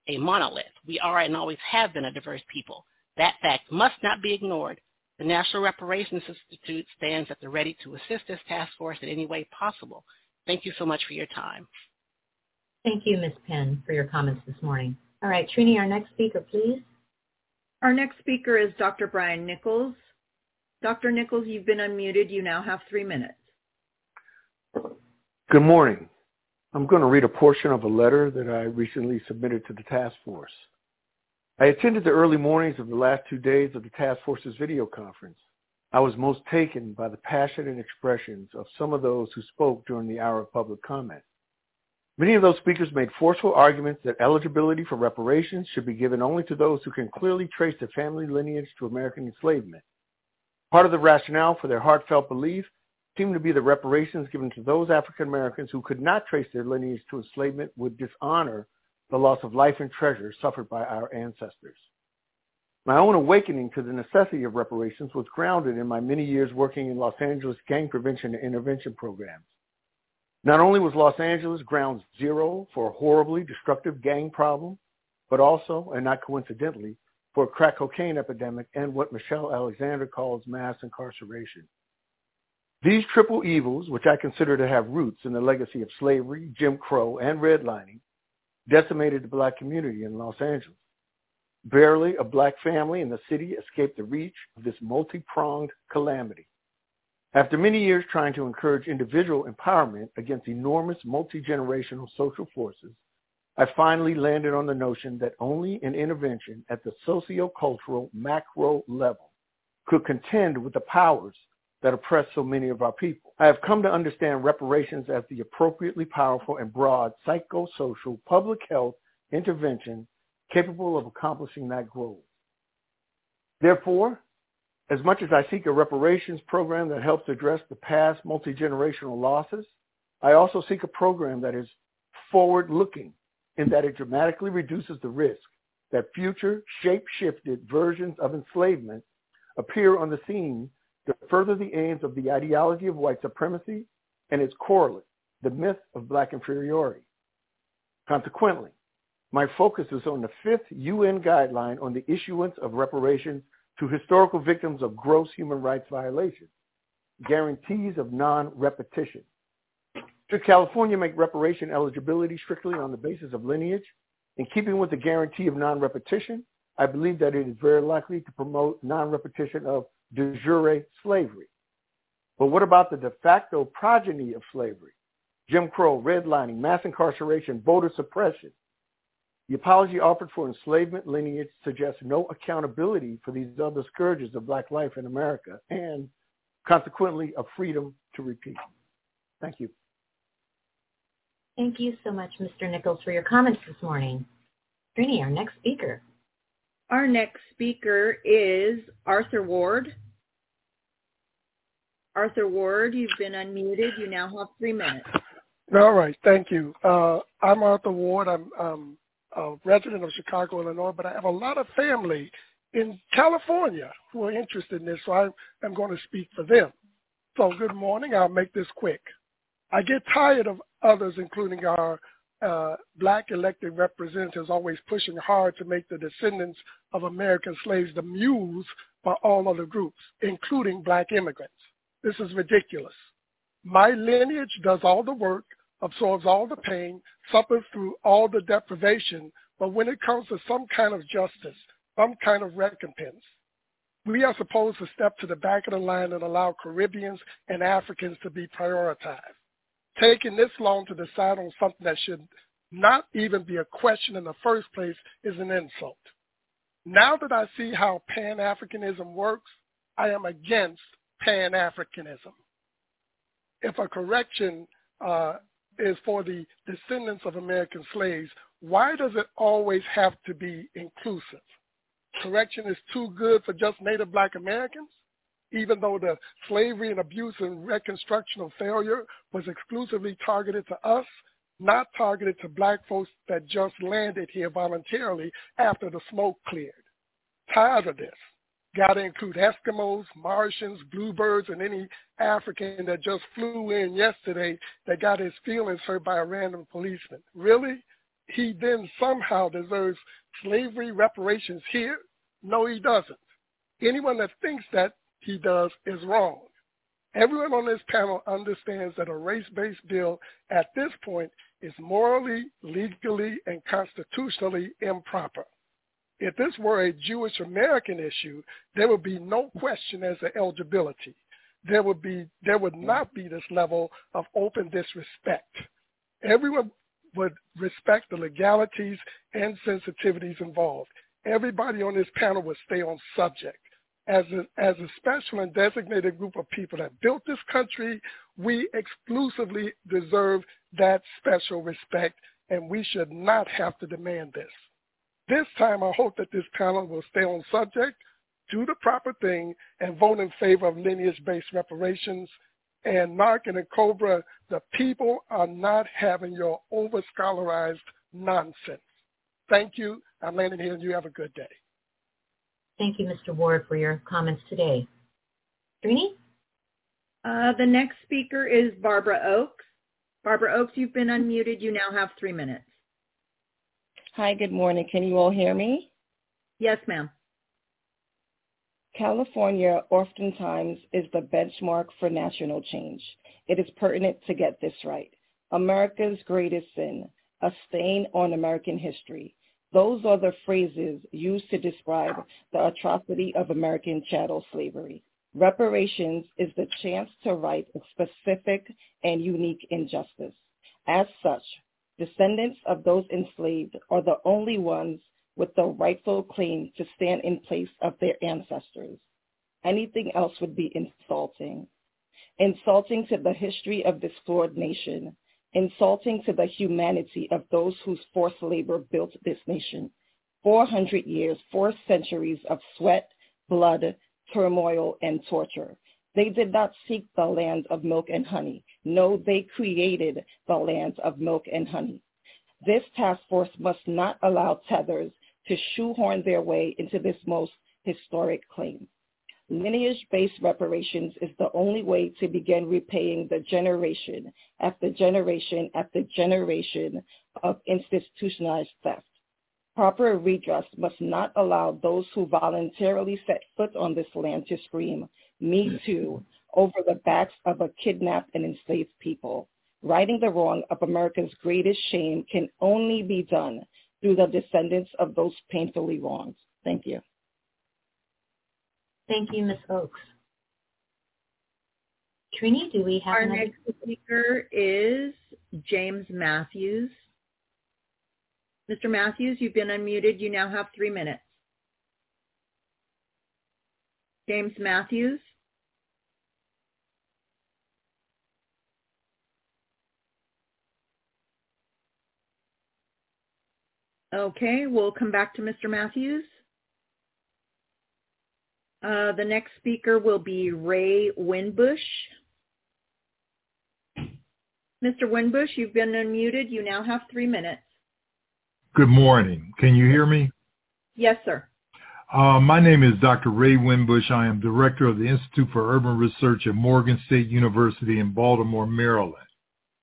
a monolith. We are and always have been a diverse people. That fact must not be ignored. The National Reparations Institute stands at the ready to assist this task force in any way possible. Thank you so much for your time. Thank you, Miz Penn, for your comments this morning. All right, Trini, our next speaker, please. Our next speaker is Doctor Brian Nichols. Doctor Nichols, you've been unmuted. You now have three minutes. Good morning. I'm going to read a portion of a letter that I recently submitted to the task force. I attended the early mornings of the last two days of the task force's video conference. I was most taken by the passion and expressions of some of those who spoke during the hour of public comment. Many of those speakers made forceful arguments that eligibility for reparations should be given only to those who can clearly trace their family lineage to American enslavement. Part of the rationale for their heartfelt belief seemed to be that reparations given to those African Americans who could not trace their lineage to enslavement would dishonor the loss of life and treasure suffered by our ancestors. My own awakening to the necessity of reparations was grounded in my many years working in Los Angeles gang prevention and intervention programs. Not only was Los Angeles ground zero for a horribly destructive gang problem, but also, and not coincidentally, for crack cocaine epidemic and what Michelle Alexander calls mass incarceration. These triple evils, which I consider to have roots in the legacy of slavery, Jim Crow, and redlining, decimated the black community in Los Angeles. Barely a black family in the city escaped the reach of this multi-pronged calamity. After many years trying to encourage individual empowerment against enormous multi-generational social forces, I finally landed on the notion that only an intervention at the socio-cultural macro level could contend with the powers that oppress so many of our people. I have come to understand reparations as the appropriately powerful and broad psychosocial public health intervention capable of accomplishing that goal. Therefore, as much as I seek a reparations program that helps address the past multi-generational losses, I also seek a program that is forward-looking in that it dramatically reduces the risk that future shape-shifted versions of enslavement appear on the scene to further the aims of the ideology of white supremacy and its correlate, the myth of black inferiority. Consequently, my focus is on the fifth U N guideline on the issuance of reparations to historical victims of gross human rights violations, guarantees of non-repetition. Should California make reparation eligibility strictly on the basis of lineage, in keeping with the guarantee of non-repetition, I believe that it is very likely to promote non-repetition of de jure slavery. But what about the de facto progeny of slavery? Jim Crow, redlining, mass incarceration, voter suppression. The apology offered for enslavement lineage suggests no accountability for these other scourges of black life in America and, consequently, a freedom to repeat. Thank you. Thank you so much, Mister Nichols, for your comments this morning. Trini, our next speaker. Our next speaker is Arthur Ward. Arthur Ward, you've been unmuted. You now have three minutes. All right. Thank you. Uh, I'm Arthur Ward. I'm, I'm a resident of Chicago, Illinois, but I have a lot of family in California who are interested in this, so I, I'm going to speak for them. So good morning. I'll make this quick. I get tired of others, including our uh, black elected representatives, always pushing hard to make the descendants of American slaves the mules by all other groups, including black immigrants. This is ridiculous. My lineage does all the work, absorbs all the pain, suffers through all the deprivation, but when it comes to some kind of justice, some kind of recompense, we are supposed to step to the back of the line and allow Caribbeans and Africans to be prioritized. Taking this long to decide on something that should not even be a question in the first place is an insult. Now that I see how Pan-Africanism works, I am against Pan-Africanism. If a correction uh, is for the descendants of American slaves, why does it always have to be inclusive? Correction is too good for just Native Black Americans? Even though the slavery and abuse and reconstructional failure was exclusively targeted to us, not targeted to black folks that just landed here voluntarily after the smoke cleared. Tired of this. Got to include Eskimos, Martians, bluebirds, and any African that just flew in yesterday that got his feelings hurt by a random policeman. Really? He then somehow deserves slavery reparations here? No, he doesn't. Anyone that thinks that he does is wrong. Everyone on this panel understands that a race-based bill at this point is morally, legally, and constitutionally improper. If this were a Jewish American issue, there would be no question as to eligibility. There would be, there would not be this level of open disrespect. Everyone would respect the legalities and sensitivities involved. Everybody on this panel would stay on subject. As a, as a special and designated group of people that built this country, we exclusively deserve that special respect, and we should not have to demand this. This time, I hope that this panel will stay on subject, do the proper thing, and vote in favor of lineage-based reparations. And Narcan and Cobra, the people are not having your over-scholarized nonsense. Thank you. I'm landing here, and you have a good day. Thank you, Mister Ward, for your comments today. Trini? Uh, the next speaker is Barbara Oakes. Barbara Oakes, you've been unmuted. You now have three minutes. Hi, good morning. Can you all hear me? Yes, ma'am. California oftentimes is the benchmark for national change. It is pertinent to get this right. America's greatest sin, a stain on American history. Those are the phrases used to describe the atrocity of American chattel slavery. Reparations is the chance to right a specific and unique injustice. As such, descendants of those enslaved are the only ones with the rightful claim to stand in place of their ancestors. Anything else would be insulting. Insulting to the history of this flawed nation. Insulting to the humanity of those whose forced labor built this nation. four hundred years, four centuries of sweat, blood, turmoil, and torture. They did not seek the land of milk and honey. No, they created the land of milk and honey. This task force must not allow tethers to shoehorn their way into this most historic claim. Lineage-based reparations is the only way to begin repaying the generation after generation after generation of institutionalized theft. Proper redress must not allow those who voluntarily set foot on this land to scream, "Me too," over the backs of a kidnapped and enslaved people. Righting the wrong of America's greatest shame can only be done through the descendants of those painfully wronged. Thank you. Thank you, Miz Oakes. Trini, do we have Our another- next speaker is James Matthews. Mister Matthews, you've been unmuted. You now have three minutes. James Matthews. Okay, we'll come back to Mister Matthews. Uh, the next speaker will be Ray Winbush. Mister Winbush, you've been unmuted. You now have three minutes. Good morning. Can you hear me? Yes, sir. Uh, my name is Doctor Ray Winbush. I am director of the Institute for Urban Research at Morgan State University in Baltimore, Maryland.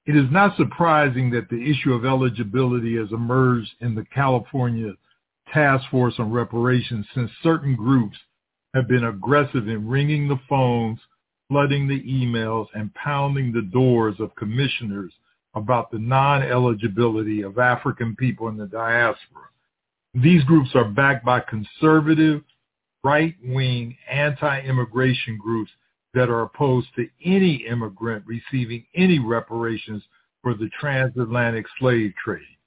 It is not surprising that the issue of eligibility has emerged in the California Task Force on Reparations since certain groups have been aggressive in ringing the phones, flooding the emails, and pounding the doors of commissioners about the non-eligibility of African people in the diaspora. These groups are backed by conservative, right-wing, anti-immigration groups that are opposed to any immigrant receiving any reparations for the transatlantic slave trade.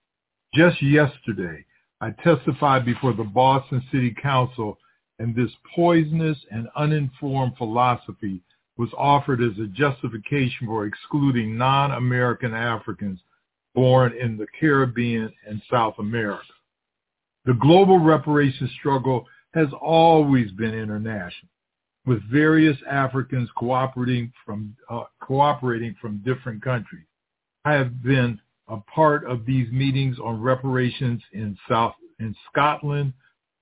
Just yesterday, I testified before the Boston City Council, and this poisonous and uninformed philosophy was offered as a justification for excluding non-American Africans born in the Caribbean and South America. The global reparations struggle has always been international, with various Africans cooperating from uh, cooperating from different countries. I have been a part of these meetings on reparations in South in Scotland,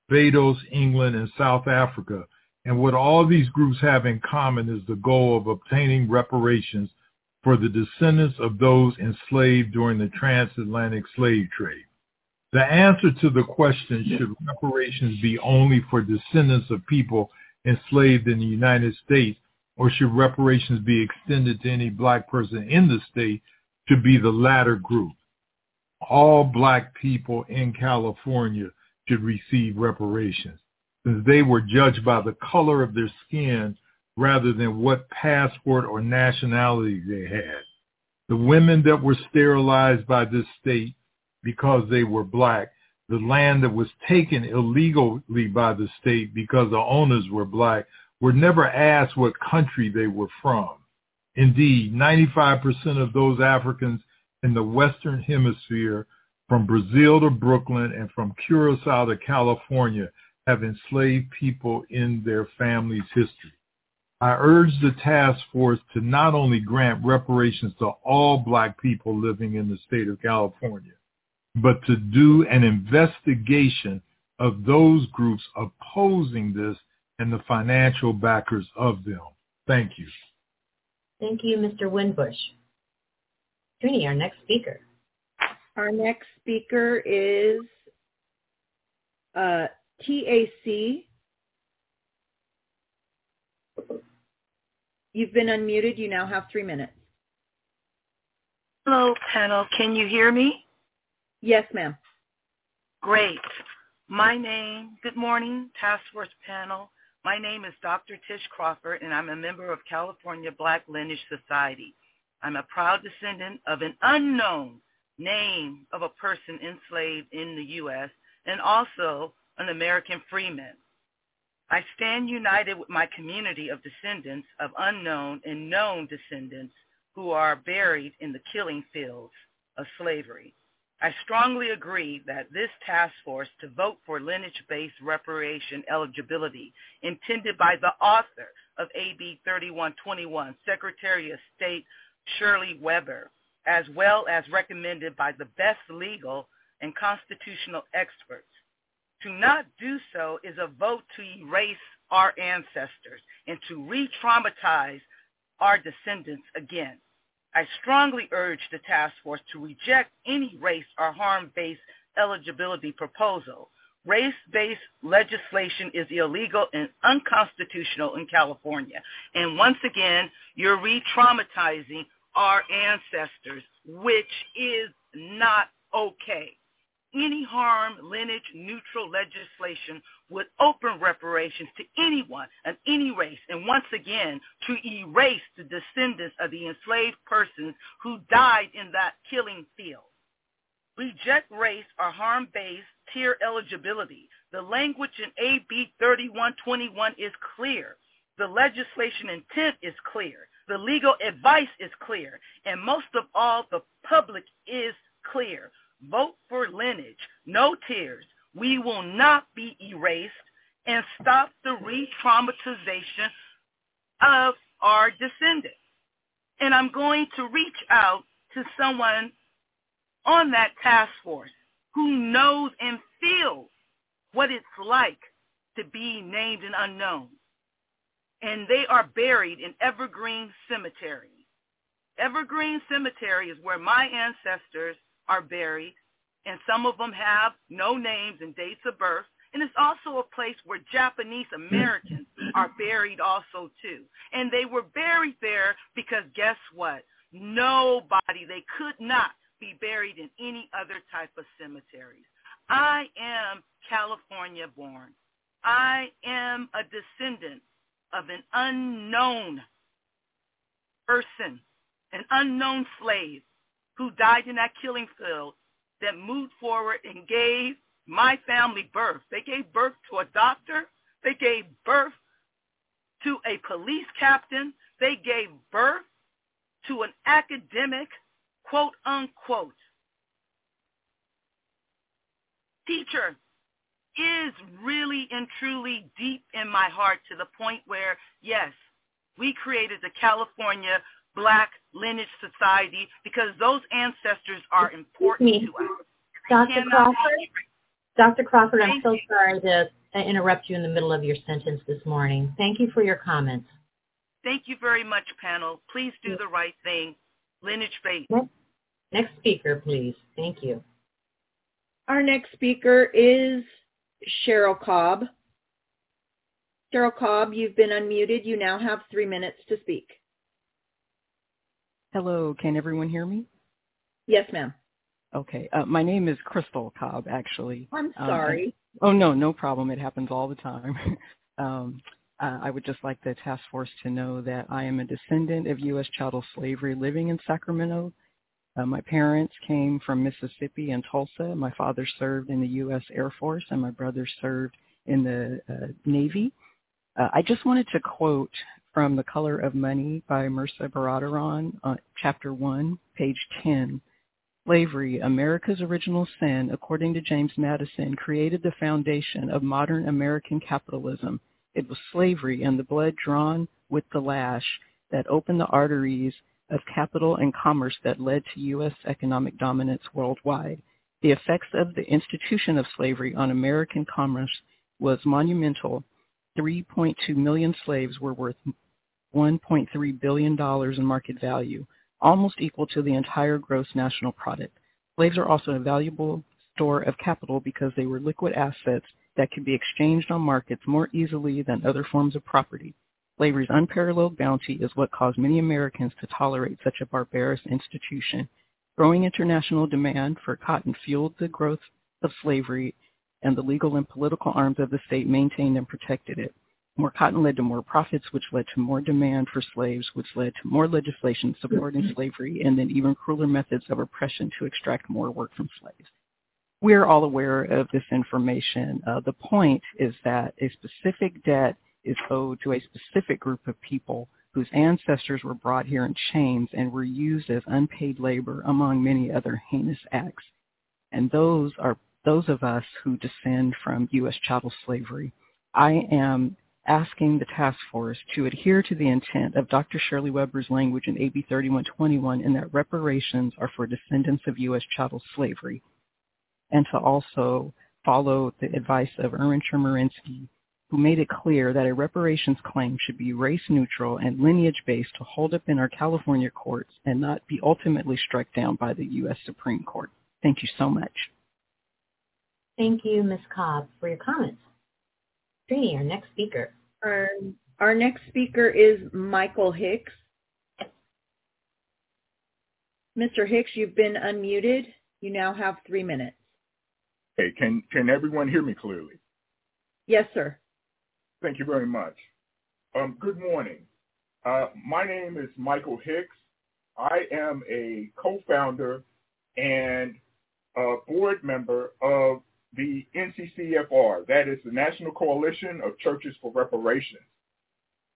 Barbados, England, and South Africa, and what all these groups have in common is the goal of obtaining reparations for the descendants of those enslaved during the transatlantic slave trade. The answer to the question, should reparations be only for descendants of people enslaved in the United States, or should reparations be extended to any black person in the state, should be the latter group. All black people in California should receive reparations, since they were judged by the color of their skin rather than what passport or nationality they had. The women that were sterilized by this state because they were black, the land that was taken illegally by the state because the owners were black, were never asked what country they were from. Indeed, ninety-five percent of those Africans in the Western Hemisphere, from Brazil to Brooklyn and from Curacao to California, have enslaved people in their family's history. I urge the task force to not only grant reparations to all black people living in the state of California, but to do an investigation of those groups opposing this and the financial backers of them. Thank you. Thank you, Mister Winbush. Trini, our next speaker. Our next speaker is uh, T A C You've been unmuted. You now have three minutes. Hello, panel. Can you hear me? Yes, ma'am. Great. My name, good morning, task force panel. My name is Doctor Tish Crawford, and I'm a member of California Black Lineage Society. I'm a proud descendant of an unknown name of a person enslaved in the U S and also an American freeman. I stand united with my community of descendants of unknown and known descendants who are buried in the killing fields of slavery. I strongly agree that this task force to vote for lineage-based reparation eligibility intended by the author of A B thirty-one twenty-one, Secretary of State Shirley Weber, as well as recommended by the best legal and constitutional experts. To not do so is a vote to erase our ancestors and to re-traumatize our descendants again. I strongly urge the task force to reject any race or harm-based eligibility proposal. Race-based legislation is illegal and unconstitutional in California. And once again, you're re-traumatizing our ancestors, which is not okay. Any harm, lineage-neutral legislation would open reparations to anyone of any race, and once again, to erase the descendants of the enslaved persons who died in that killing field. Reject race or harm-based tier eligibility. The language in A B thirty-one twenty-one is clear. The legislation intent is clear. The legal advice is clear. And most of all, the public is clear. Vote for lineage, no tears. We will not be erased, and stop the re-traumatization of our descendants. And I'm going to reach out to someone on that task force who knows and feels what it's like to be named and unknown. And they are buried in Evergreen Cemetery. Evergreen Cemetery is where my ancestors are buried, and some of them have no names and dates of birth, and it's also a place where Japanese Americans are buried also too. And they were buried there because guess what? Nobody, they could not be buried in any other type of cemeteries. I am California born. I am a descendant of an unknown person, an unknown slave, who died in that killing field, that moved forward and gave my family birth. They gave birth to a doctor. They gave birth to a police captain. They gave birth to an academic, quote unquote, teacher. Is really and truly deep in my heart, to the point where, yes, we created the California Black Lineage Society because those ancestors are important to us. Doctor Crawford, Doctor Crawford, I'm so sorry to interrupt you in the middle of your sentence this morning. Thank you for your comments. Thank you very much, panel. Please do the right thing. Lineage-based. Next speaker, please. Thank you. Our next speaker is Cheryl Cobb. Cheryl Cobb, you've been unmuted. You now have three minutes to speak. Hello, can everyone hear me? Yes, ma'am. Okay, uh, my name is Crystal Cobb, actually. I'm sorry. Um, oh, no, no problem. It happens all the time. um, uh, I would just like the task force to know that I am a descendant of U S chattel slavery living in Sacramento. Uh, my parents came from Mississippi and Tulsa. My father served in the U S Air Force, and my brother served in the uh, Navy. Uh, I just wanted to quote from The Color of Money by Mirza Baradaran, uh, Chapter one, page ten. Slavery, America's original sin, according to James Madison, created the foundation of modern American capitalism. It was slavery and the blood drawn with the lash that opened the arteries of capital and commerce that led to U S economic dominance worldwide. The effects of the institution of slavery on American commerce was monumental. three point two million slaves were worth one point three billion dollars in market value, almost equal to the entire gross national product. Slaves are also a valuable store of capital because they were liquid assets that could be exchanged on markets more easily than other forms of property. Slavery's unparalleled bounty is what caused many Americans to tolerate such a barbarous institution. Growing international demand for cotton fueled the growth of slavery, and the legal and political arms of the state maintained and protected it. More cotton led to more profits, which led to more demand for slaves, which led to more legislation supporting slavery, and then even crueler methods of oppression to extract more work from slaves. We're all aware of this information. Uh, the point is that a specific debt is owed to a specific group of people whose ancestors were brought here in chains and were used as unpaid labor, among many other heinous acts. And those are those of us who descend from U S chattel slavery. I am asking the task force to adhere to the intent of Doctor Shirley Weber's language in A B thirty-one twenty-one, in that reparations are for descendants of U S chattel slavery, and to also follow the advice of Erwin Chemerinsky, who made it clear that a reparations claim should be race-neutral and lineage-based to hold up in our California courts and not be ultimately struck down by the U S Supreme Court. Thank you so much. Thank you, Miz Cobb, for your comments. Trini, our next speaker. Our, our next speaker is Michael Hicks. Mister Hicks, you've been unmuted. You now have three minutes. Hey, can, can everyone hear me clearly? Yes, sir. Thank you very much. Um, good morning. Uh, my name is Michael Hicks. I am a co-founder and a board member of the N C C F R, that is the National Coalition of Churches for Reparations.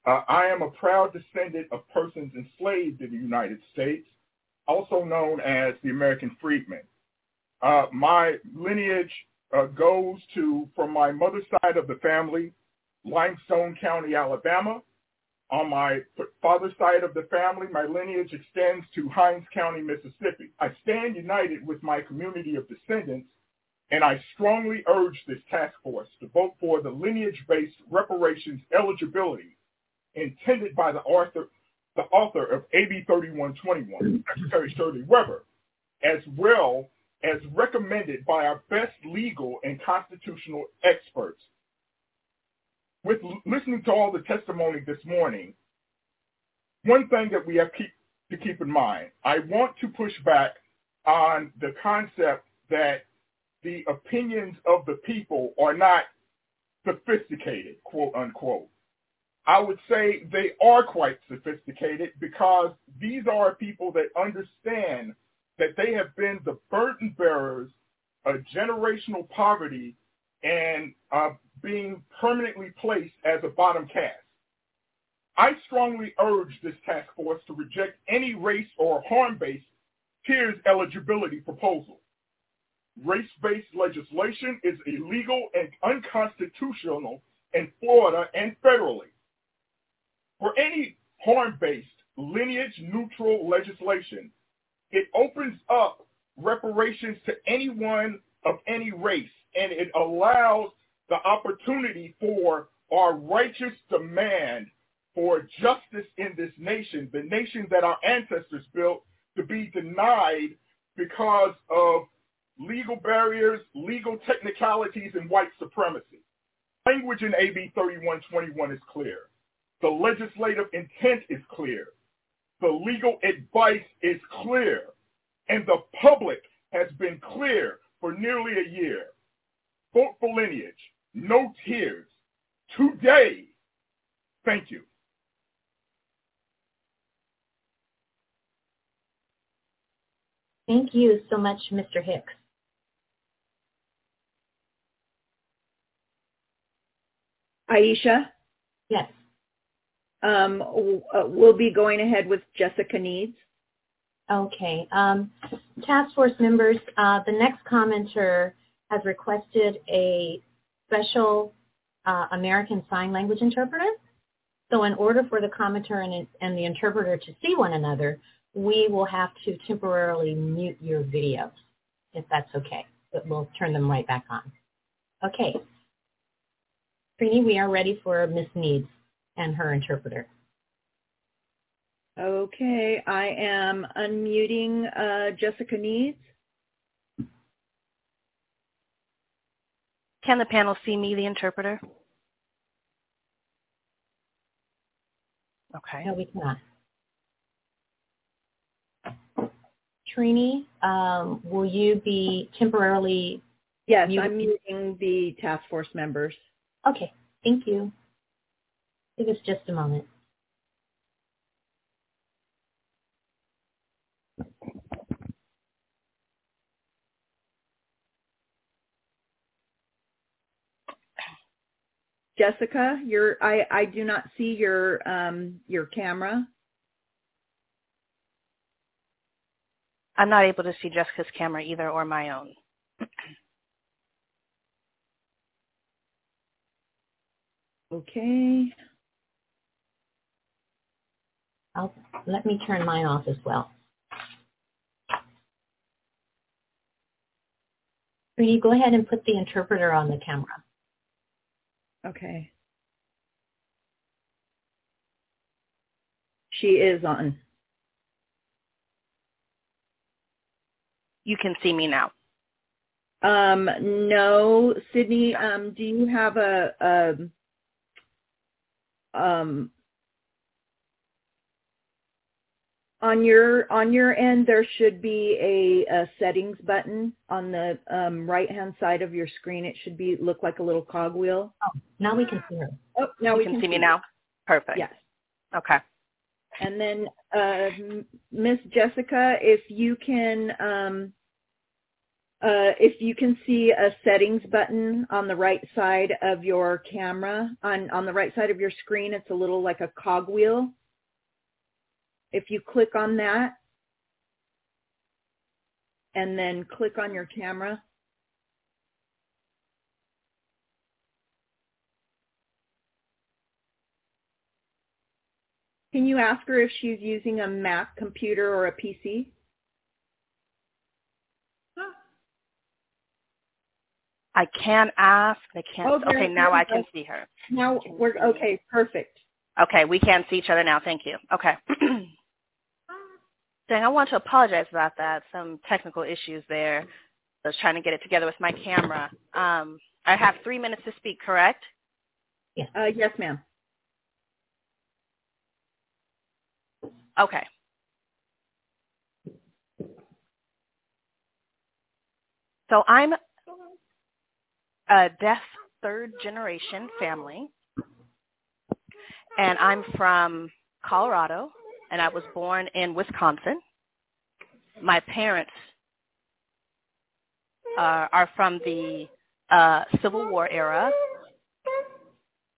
Uh, I am a proud descendant of persons enslaved in the United States, also known as the American freedmen. Uh, my lineage Uh, goes to, from my mother's side of the family, Limestone County, Alabama. On my father's side of the family, my lineage extends to Hinds County, Mississippi. I stand united with my community of descendants, and I strongly urge this task force to vote for the lineage-based reparations eligibility intended by the author, the author of A B thirty-one twenty-one, Secretary Shirley Weber, as well as recommended by our best legal and constitutional experts. With listening to all the testimony this morning, one thing that we have keep, to keep in mind, I want to push back on the concept that the opinions of the people are not sophisticated, quote unquote. I would say they are quite sophisticated, because these are people that understand that they have been the burden bearers of generational poverty and uh, being permanently placed as a bottom caste. I strongly urge this task force to reject any race or harm-based peers eligibility proposal. Race-based legislation is illegal and unconstitutional in Florida and federally. For any harm-based, lineage-neutral legislation, it opens up reparations to anyone of any race, and it allows the opportunity for our righteous demand for justice in this nation, the nation that our ancestors built, to be denied because of legal barriers, legal technicalities, and white supremacy. Language in A B thirty-one twenty-one is clear. The legislative intent is clear. The legal advice is clear, and the public has been clear for nearly a year. Vote for lineage, no tears, today. Thank you. Thank you so much, Mister Hicks. Aisha? Yes. Um, we'll be going ahead with Jessica Needs. Okay. Um, task force members, uh, the next commenter has requested a special uh, American Sign Language interpreter. So in order for the commenter and, and the interpreter to see one another, we will have to temporarily mute your videos, if that's okay. But we'll turn them right back on. Okay. Trini, we are ready for Miz Needs and her interpreter. Okay, I am unmuting uh, Jessica Needs. Can the panel see me, the interpreter? Okay. No, we cannot. Trini, um, will you be temporarily... Yes, muting? I'm muting the task force members. Okay, thank you. Give us just a moment. Jessica, your I, I do not see your um, your camera. I'm not able to see Jessica's camera either, or my own. Okay. I'll, let me turn mine off as well. Trini, go ahead and put the interpreter on the camera. Okay. She is on. You can see me now. Um, no, Sydney, um, do you have a, a um, on your on your end there should be a, a settings button on the um, right hand side of your screen. It should be look like a little cogwheel. Oh, now we can see her. Oh, now you we can, can see me now. Perfect. Yes. Okay. And then, uh, Miss Jessica, if you can, um, uh, if you can see a settings button on the right side of your camera, on, on the right side of your screen, it's a little like a cogwheel. If you click on that, and then click on your camera. Can you ask her if she's using a Mac computer or a P C? I can ask. I can't. Oh, okay, now I can see her. Now we're okay. Perfect. Okay, we can see each other now. Thank you. Okay. Dang, I want to apologize about that. Some technical issues there. I was trying to get it together with my camera. Um, I have three minutes to speak. Correct? Yes. Uh, yes, ma'am. Okay. So I'm a deaf third generation family, and I'm from Colorado, and I was born in Wisconsin. My parents uh, are from the uh, Civil War era,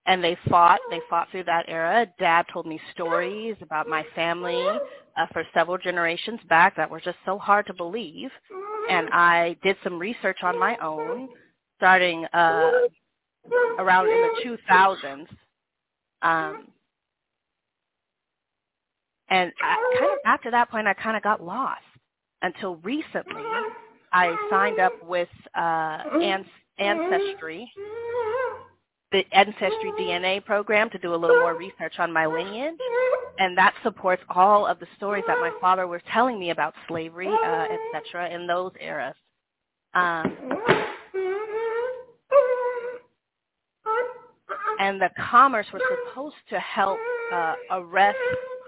and they fought. They fought through that era. Dad told me stories about my family uh, for several generations back that were just so hard to believe. And I did some research on my own, starting uh, around in the two thousands. Um, and I, kind of after that point, I kind of got lost until recently. I signed up with uh, Ancestry. The Ancestry D N A program to do a little more research on my lineage, and that supports all of the stories that my father was telling me about slavery, uh, et cetera, in those eras. Um, and the commerce was supposed to help uh, arrest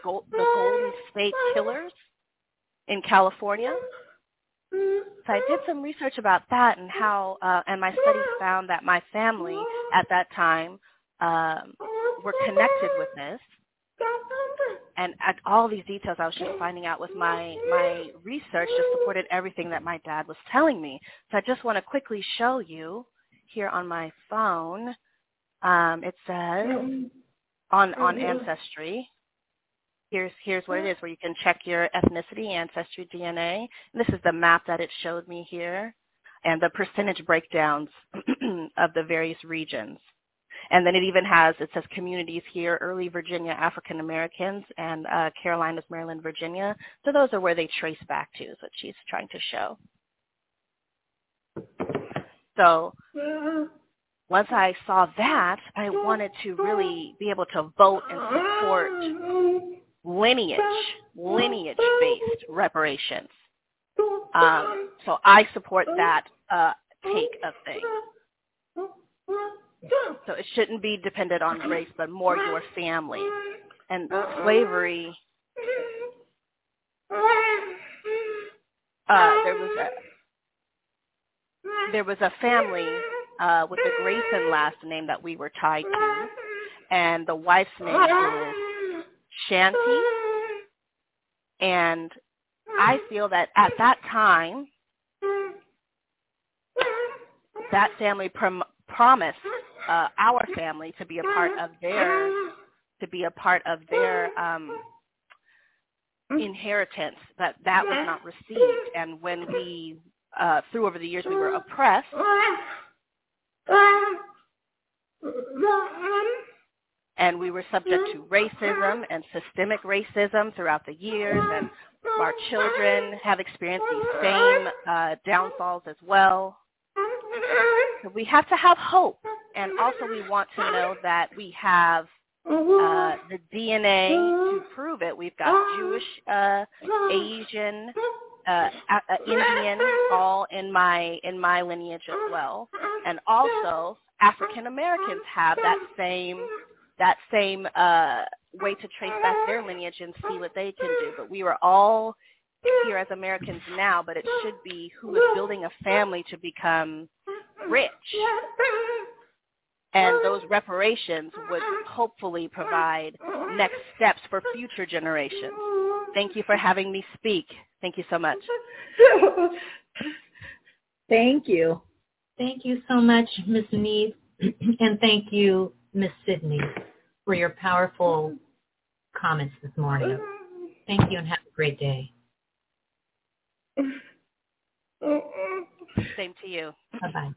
gold, the Golden State Killers in California. So I did some research about that and how, uh, and my studies found that my family at that time um, were connected with this. And at all these details I was just finding out with my, my research just supported everything that my dad was telling me. So I just want to quickly show you here on my phone. Um, it says on, on Ancestry. Here's here's what it is, where you can check your ethnicity, ancestry, D N A. And this is the map that it showed me here, and the percentage breakdowns of the various regions. And then it even has, it says communities here, early Virginia African Americans, and uh, Carolinas, Maryland, Virginia. So those are where they trace back to, is what she's trying to show. So once I saw that, I wanted to really be able to vote and support lineage, lineage-based reparations. Um, so I support that uh, take of things. So it shouldn't be dependent on race, but more your family. and uh-uh. slavery, uh, there was a there was a family uh, with the Grayson last name that we were tied to, and the wife's name was Shanti, and I feel that at that time, that family prom- promised uh, our family to be a part of their to be a part of their um, inheritance, but that was not received. And when we, uh, through over the years, we were oppressed. And we were subject to racism and systemic racism throughout the years, and our children have experienced these same uh, downfalls as well. So we have to have hope, and also we want to know that we have uh, the D N A to prove it. We've got Jewish, uh, Asian, uh, uh, Indian, all in my in my lineage as well, and also African Americans have that same. that same uh, way to trace back their lineage and see what they can do. But we were all here as Americans now, but it should be who is building a family to become rich. And those reparations would hopefully provide next steps for future generations. Thank you for having me speak. Thank you so much. Thank you. Thank you so much, Miz Needs, and thank you, Miss Sydney, for your powerful comments this morning. Thank you and have a great day. Same to you. Bye-bye.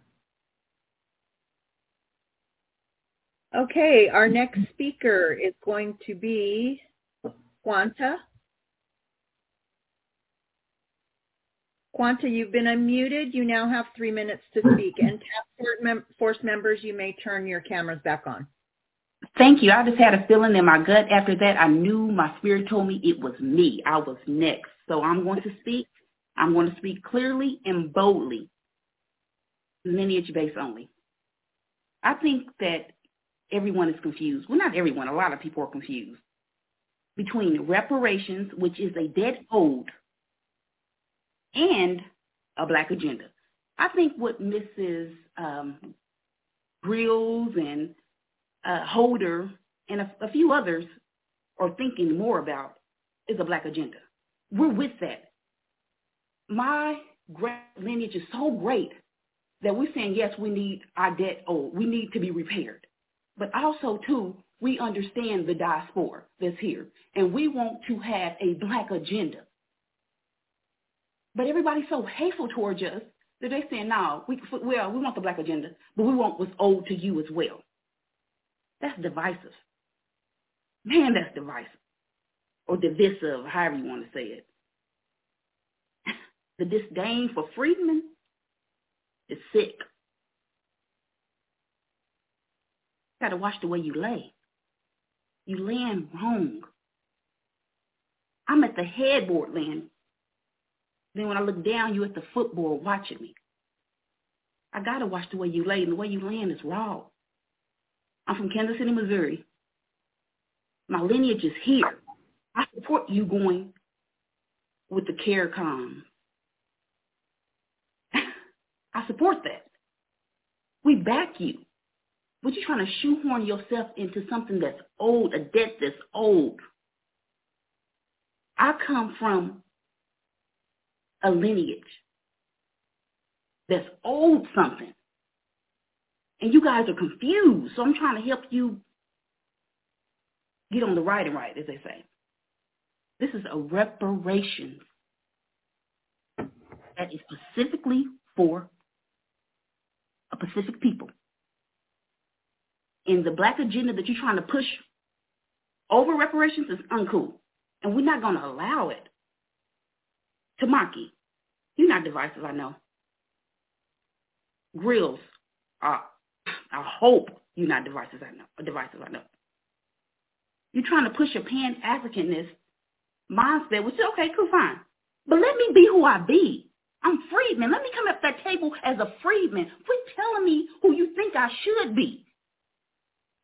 Okay, our next speaker is going to be Quanta. Quanta, you've been unmuted. You now have three minutes to speak. And task force members, you may turn your cameras back on. Thank you. I just had a feeling in my gut after that. I knew my spirit told me it was me. I was next. So I'm going to speak. I'm going to speak clearly and boldly, lineage-based only. I think that everyone is confused. Well, not everyone. A lot of people are confused between reparations, which is a debt owed, and a Black agenda. I think what Missus Um, Grills and uh, Holder and a, a few others are thinking more about is a Black agenda. We're with that. My lineage is so great that we're saying, yes, we need our debt owed. We need to be repaired. But also, too, we understand the diaspora that's here, and we want to have a Black agenda. But everybody's so hateful towards us that they're saying, no, we, well, we want the Black agenda, but we want what's owed to you as well. That's divisive. Man, that's divisive. Or divisive, however you want to say it. The disdain for freedmen is sick. You got to watch the way you lay. You land wrong. I'm at the headboard land. Then when I look down, you at the footboard watching me. I got to watch the way you lay, and the way you land is raw. I'm from Kansas City, Missouri. My lineage is here. I support you going with the CARICOM. I support that. We back you. But you're trying to shoehorn yourself into something that's old, a debt that's old. I come from a lineage that's old something. And you guys are confused, so I'm trying to help you get on the right and right, as they say. This is a reparations that is specifically for a Pacific people. And the Black agenda that you're trying to push over reparations is uncool, and we're not going to allow it. Tamaki, you're not divisive, I know. Grills, uh, I hope you're not divisive, I know. Divisive, I know. You're trying to push a Pan-Africanist mindset, which is okay, cool, fine. But let me be who I be. I'm freedman. Let me come up that table as a freedman. Quit telling me who you think I should be.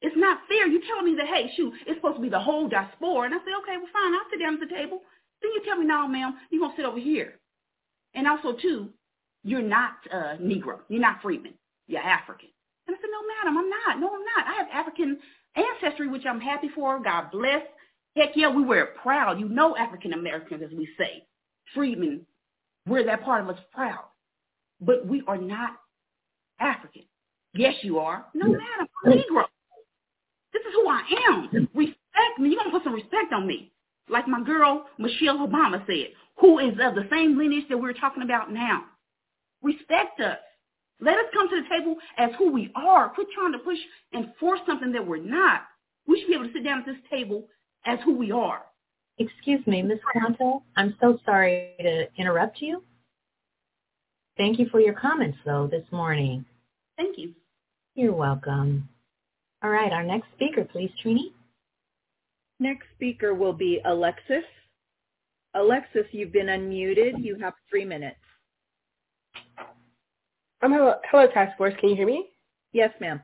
It's not fair. You tell me that, hey, shoot, it's supposed to be the whole diaspora. And I say, okay, well, fine, I'll sit down at the table. Then you tell me, no, ma'am, you're going to sit over here. And also, too, you're not uh, Negro. You're not Freedman. You're African. And I said, no, madam, I'm not. No, I'm not. I have African ancestry, which I'm happy for. God bless. Heck, yeah, we wear it proud. You know, African Americans, as we say, Freedmen, we're that part of us proud. But we are not African. Yes, you are. No, madam, I'm Negro. This is who I am. Respect me. You're going to put some respect on me. Like my girl, Michelle Obama, said, who is of the same lineage that we're talking about now. Respect us. Let us come to the table as who we are. Quit trying to push and force something that we're not. We should be able to sit down at this table as who we are. Excuse me, Miz Quanto, I'm so sorry to interrupt you. Thank you for your comments, though, this morning. Thank you. You're welcome. All right, our next speaker, please, Trini. Next speaker will be Alexis. Alexis, you've been unmuted. You have three minutes. Um, hello, hello, Task Force. Can you hear me? Yes, ma'am.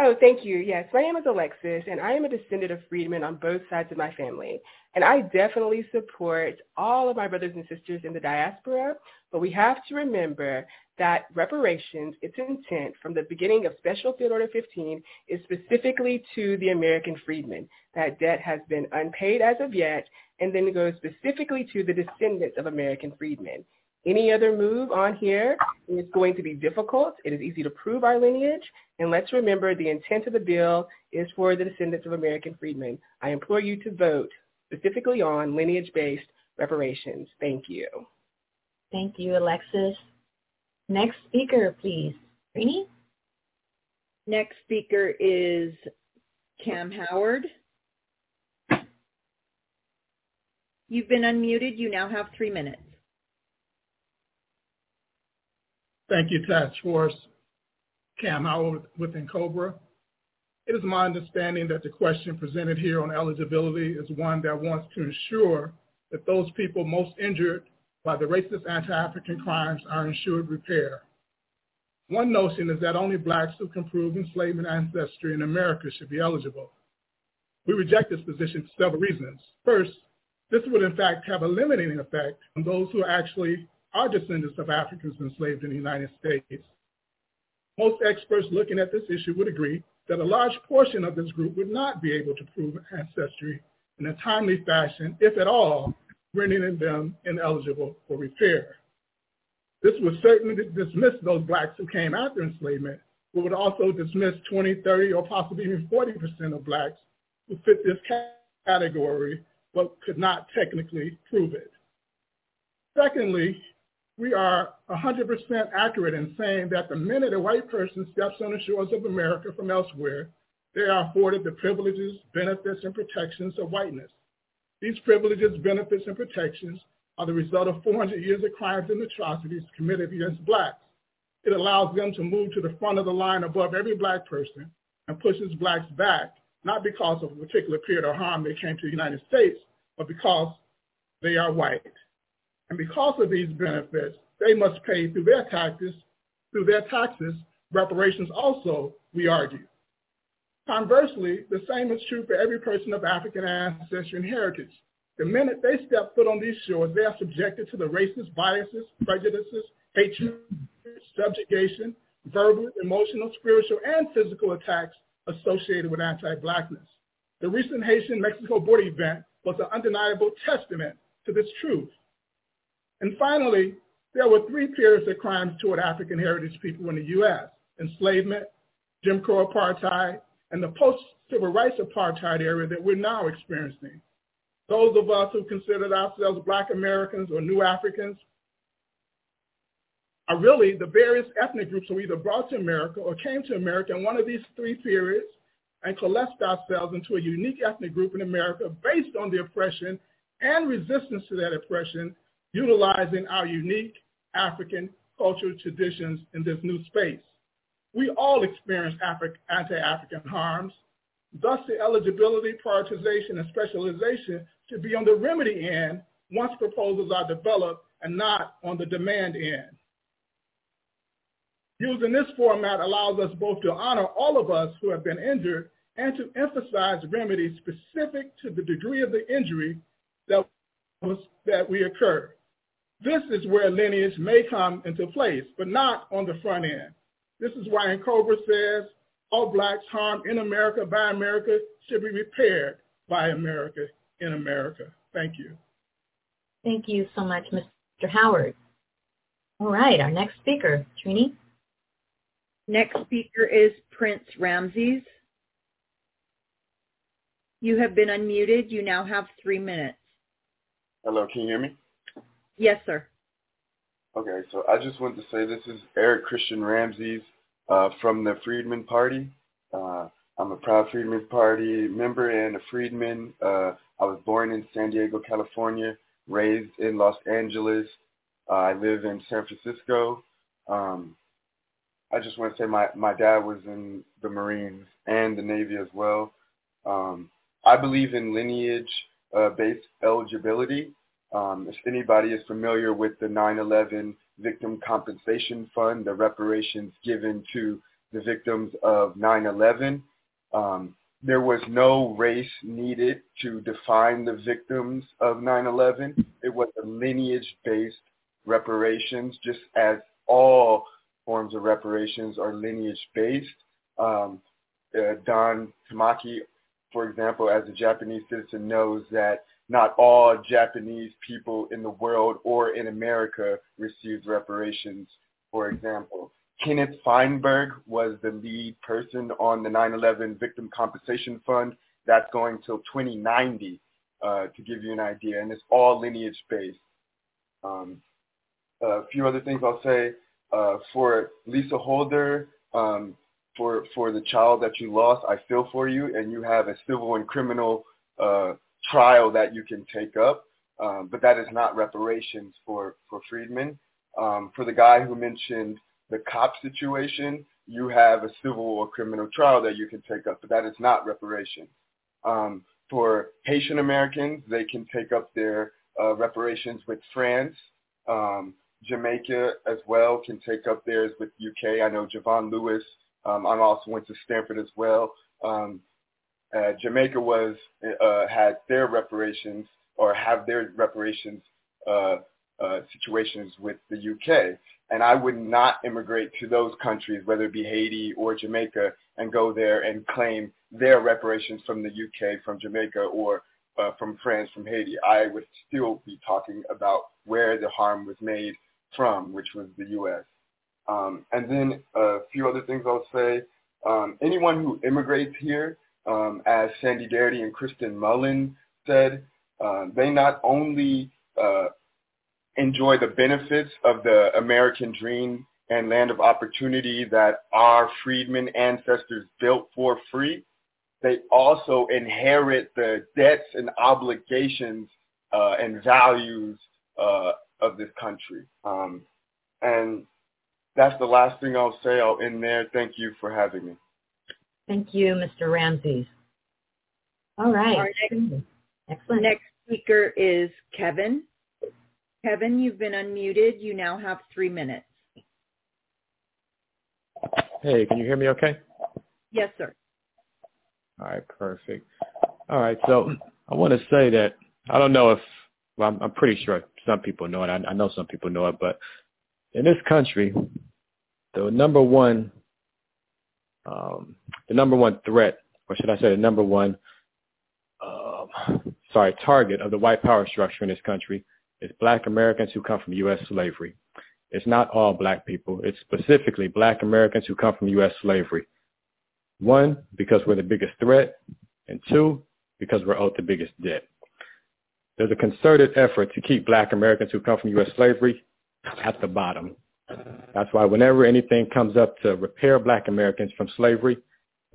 Oh, thank you. Yes, my name is Alexis, and I am a descendant of freedmen on both sides of my family. And I definitely support all of my brothers and sisters in the diaspora, but we have to remember that reparations, its intent from the beginning of Special Field Order fifteen, is specifically to the American freedmen. That debt has been unpaid as of yet, and then goes specifically to the descendants of American freedmen. Any other move on here is going to be difficult. It is easy to prove our lineage. And let's remember the intent of the bill is for the descendants of American freedmen. I implore you to vote specifically on lineage-based reparations. Thank you. Thank you, Alexis. Next speaker, please. Trini? Next speaker is Cam Howard. You've been unmuted. You now have three minutes. Thank you, Task Force. Cam Howard within COBRA. It is my understanding that the question presented here on eligibility is one that wants to ensure that those people most injured by the racist anti-African crimes are ensured repair. One notion is that only blacks who can prove enslavement ancestry in America should be eligible. We reject this position for several reasons. First, this would in fact have a limiting effect on those who actually are descendants of Africans enslaved in the United States. Most experts looking at this issue would agree that a large portion of this group would not be able to prove ancestry in a timely fashion, if at all, rendering them ineligible for repair. This would certainly dismiss those blacks who came after enslavement, but would also dismiss twenty, thirty, or possibly even forty percent of blacks who fit this category, but could not technically prove it. Secondly, we are one hundred percent accurate in saying that the minute a white person steps on the shores of America from elsewhere, they are afforded the privileges, benefits, and protections of whiteness. These privileges, benefits, and protections are the result of four hundred years of crimes and atrocities committed against blacks. It allows them to move to the front of the line above every black person and pushes blacks back, not because of a particular period of harm they came to the United States, but because they are white. And because of these benefits, they must pay through their taxes, through their taxes, reparations also, we argue. Conversely, the same is true for every person of African ancestry and heritage. The minute they step foot on these shores, they are subjected to the racist biases, prejudices, hatred, subjugation, verbal, emotional, spiritual, and physical attacks associated with anti-blackness. The recent Haitian-Mexico border event was an undeniable testament to this truth. And finally, there were three periods of crimes toward African heritage people in the U S, enslavement, Jim Crow apartheid, and the post-civil rights apartheid era that we're now experiencing. Those of us who considered ourselves Black Americans or New Africans are really the various ethnic groups who either brought to America or came to America in one of these three periods and coalesced ourselves into a unique ethnic group in America based on the oppression and resistance to that oppression, utilizing our unique African cultural traditions in this new space. We all experience Afri- anti-African harms. Thus, the eligibility, prioritization, and specialization should be on the remedy end once proposals are developed and not on the demand end. Using this format allows us both to honor all of us who have been injured and to emphasize remedies specific to the degree of the injury that was, that we occurred. This is where lineage may come into place, but not on the front end. This is why N C O B R A says all blacks harmed in America by America should be repaired by America in America. Thank you. Thank you so much, Mister Howard. All right, our next speaker, Trini. Next speaker is Prince Ramses. You have been unmuted. You now have three minutes. Hello, can you hear me? Yes, sir. Okay, so I just wanted to say this is Eric Christian Ramses uh, from the Freedmen Party. Uh, I'm a proud Freedmen Party member and a Freedman. Uh, I was born in San Diego, California, raised in Los Angeles. Uh, I live in San Francisco. Um, I just want to say my, my dad was in the Marines and the Navy as well. Um, I believe in lineage-based uh, eligibility. Um, if anybody is familiar with the nine eleven Victim Compensation Fund, the reparations given to the victims of nine eleven, um, there was no race needed to define the victims of nine eleven. It was a lineage-based reparations, just as all forms of reparations are lineage-based. Um, uh, Don Tamaki, for example, as a Japanese citizen, knows that not all Japanese people in the world or in America received reparations, for example. Kenneth Feinberg was the lead person on the nine eleven Victim Compensation Fund. That's going till twenty ninety, uh, to give you an idea, and it's all lineage-based. Um, a few other things I'll say. Uh, for Lisa Holder, um, for for the child that you lost, I feel for you, and you have a civil and criminal uh trial that you can take up, um, but that is not reparations for, for Freedmen. Um, for the guy who mentioned the cop situation, you have a civil or criminal trial that you can take up, but that is not reparations. Um, for Haitian Americans, they can take up their uh, reparations with France. Um, Jamaica as well can take up theirs with U K. I know Javon Lewis, um, I also went to Stanford as well. Um, Uh, Jamaica was uh, had their reparations or have their reparations uh, uh, situations with the U K. And I would not immigrate to those countries, whether it be Haiti or Jamaica, and go there and claim their reparations from the U K, from Jamaica, or uh, from France, from Haiti. I would still be talking about where the harm was made from, which was the U S. Um, and then a few other things I'll say. Um, anyone who immigrates here, Um, as Sandy Darity and Kirsten Mullen said, uh, they not only uh, enjoy the benefits of the American dream and land of opportunity that our freedmen ancestors built for free, they also inherit the debts and obligations uh, and values uh, of this country. Um, and that's the last thing I'll say. I'll end there. Thank you for having me. Thank you, Mister Ramses. All right. Our next, Excellent. Next speaker is Kevin. Kevin, you've been unmuted. You now have three minutes. Hey, can you hear me okay? Yes, sir. All right, perfect. All right, so I want to say that I don't know if, well, I'm, I'm pretty sure some people know it. I, I know some people know it, but in this country, the number one Um, the number one threat, or should I say the number one, um, sorry, target of the white power structure in this country is black Americans who come from U S slavery. It's not all black people. It's specifically black Americans who come from U S slavery. One, because we're the biggest threat, and two, because we're owed the biggest debt. There's a concerted effort to keep black Americans who come from U S slavery at the bottom. That's why whenever anything comes up to repair black Americans from slavery,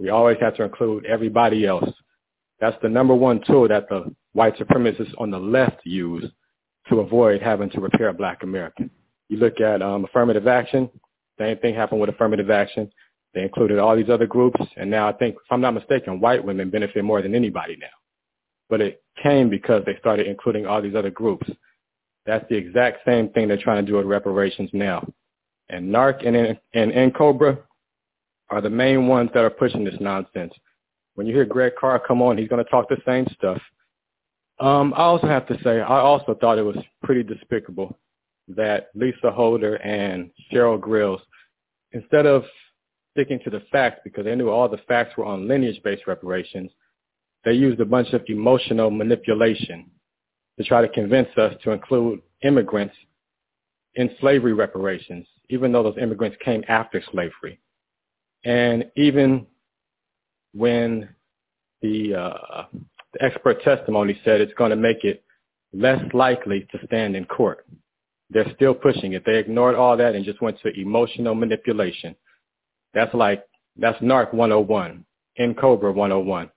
we always have to include everybody else. That's the number one tool that the white supremacists on the left use to avoid having to repair black Americans. You look at um, affirmative action, same thing happened with affirmative action. They included all these other groups, and now I think, if I'm not mistaken, white women benefit more than anybody now. But it came because they started including all these other groups. That's the exact same thing they're trying to do with reparations now. And NARC and, and, and N C O B R A are the main ones that are pushing this nonsense. When you hear Greg Carr come on, he's going to talk the same stuff. Um, I also have to say, I also thought it was pretty despicable that Lisa Holder and Cheryl Grills, instead of sticking to the facts, because they knew all the facts were on lineage-based reparations, they used a bunch of emotional manipulation to try to convince us to include immigrants in slavery reparations, even though those immigrants came after slavery. And even when the, uh, the expert testimony said it's going to make it less likely to stand in court, they're still pushing it. They ignored all that and just went to emotional manipulation. That's like, that's NARC one oh one, N COBRA one oh one.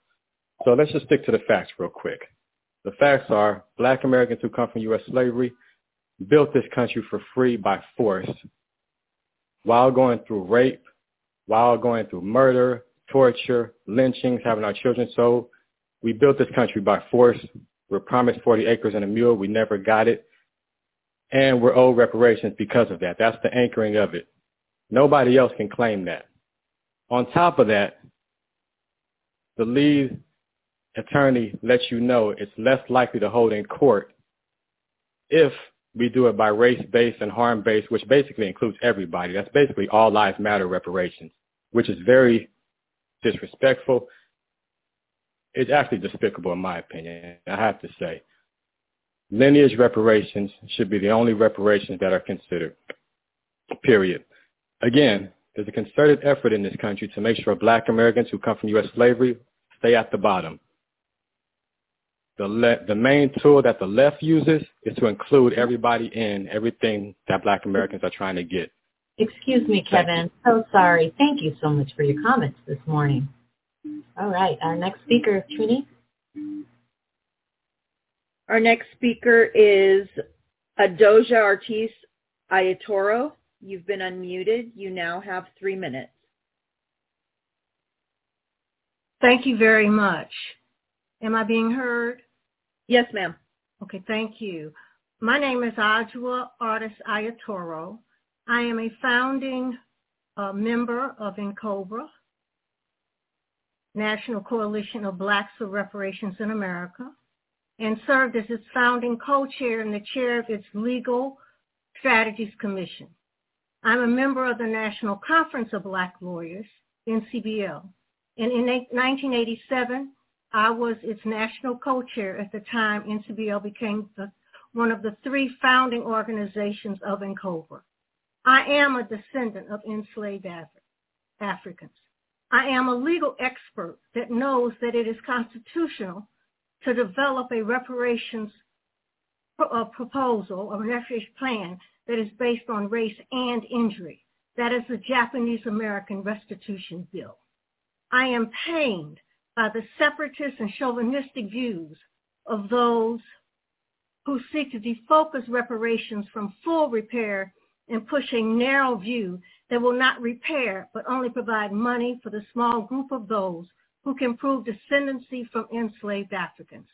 So let's just stick to the facts real quick. The facts are black Americans who come from U S slavery built this country for free by force while going through rape, while going through murder, torture, lynchings, having our children sold. We built this country by force. We were promised forty acres and a mule. We never got it. And we're owed reparations because of that. That's the anchoring of it. Nobody else can claim that. On top of that, the lead attorney lets you know it's less likely to hold in court if we do it by race-based and harm-based, which basically includes everybody. That's basically all lives matter reparations, which is very disrespectful. It's actually despicable in my opinion, I have to say. Lineage reparations should be the only reparations that are considered, period. Again, there's a concerted effort in this country to make sure black Americans who come from U S slavery stay at the bottom. The, le- the main tool that the left uses is to include everybody in everything that black Americans are trying to get. Excuse me, Kevin. So sorry. Thank you so much for your comments this morning. All right. Our next speaker, Trini. Our next speaker is Adjoa Artis Aiyetoro. You've been unmuted. You now have three minutes. Thank you very much. Am I being heard? Yes, ma'am. Okay, thank you. My name is Adjoa Artis Aiyetoro. I am a founding uh, member of N COBRA, National Coalition of Blacks for Reparations in America, and served as its founding co-chair and the chair of its Legal Strategies Commission. I'm a member of the National Conference of Black Lawyers, N C B L, and in nineteen eighty-seven, I was its national co-chair at the time. N C B L became the, one of the three founding organizations of N COBRA. I am a descendant of enslaved Af- Africans. I am a legal expert that knows that it is constitutional to develop a reparations pro- a proposal or reparations plan that is based on race and injury. That is the Japanese American Restitution Bill. I am pained by the separatist and chauvinistic views of those who seek to defocus reparations from full repair and push a narrow view that will not repair but only provide money for the small group of those who can prove descendancy from enslaved Africans.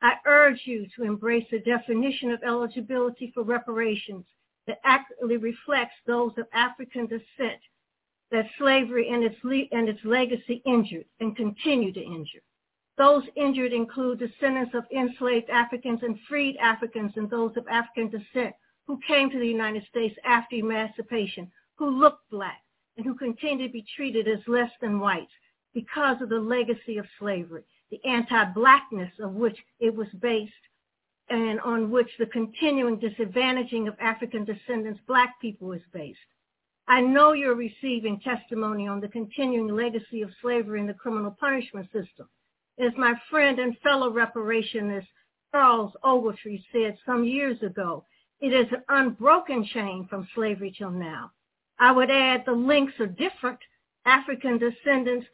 I urge you to embrace a definition of eligibility for reparations that accurately reflects those of African descent that slavery and its, le- and its legacy injured and continue to injure. Those injured include descendants of enslaved Africans and freed Africans and those of African descent who came to the United States after emancipation, who looked black, and who continue to be treated as less than whites because of the legacy of slavery, the anti-blackness of which it was based and on which the continuing disadvantaging of African descendants, black people, is based. I know you're receiving testimony on the continuing legacy of slavery in the criminal punishment system. As my friend and fellow reparationist Charles Ogletree said some years ago, it is an unbroken chain from slavery till now. I would add the links are different. African descendants,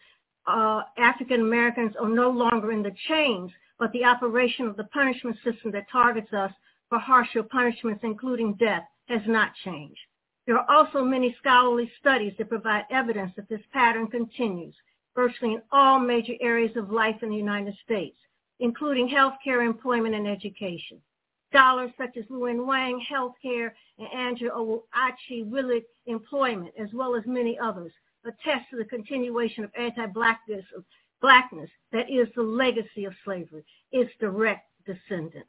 uh, African Americans are no longer in the chains, but the operation of the punishment system that targets us for harsher punishments, including death, has not changed. There are also many scholarly studies that provide evidence that this pattern continues virtually in all major areas of life in the United States, including healthcare, employment, and education. Scholars such as Luen Wang, healthcare, and Andrew Achi Willett, employment, as well as many others, attest to the continuation of anti-blackness of Blackness that is the legacy of slavery, its direct descendant.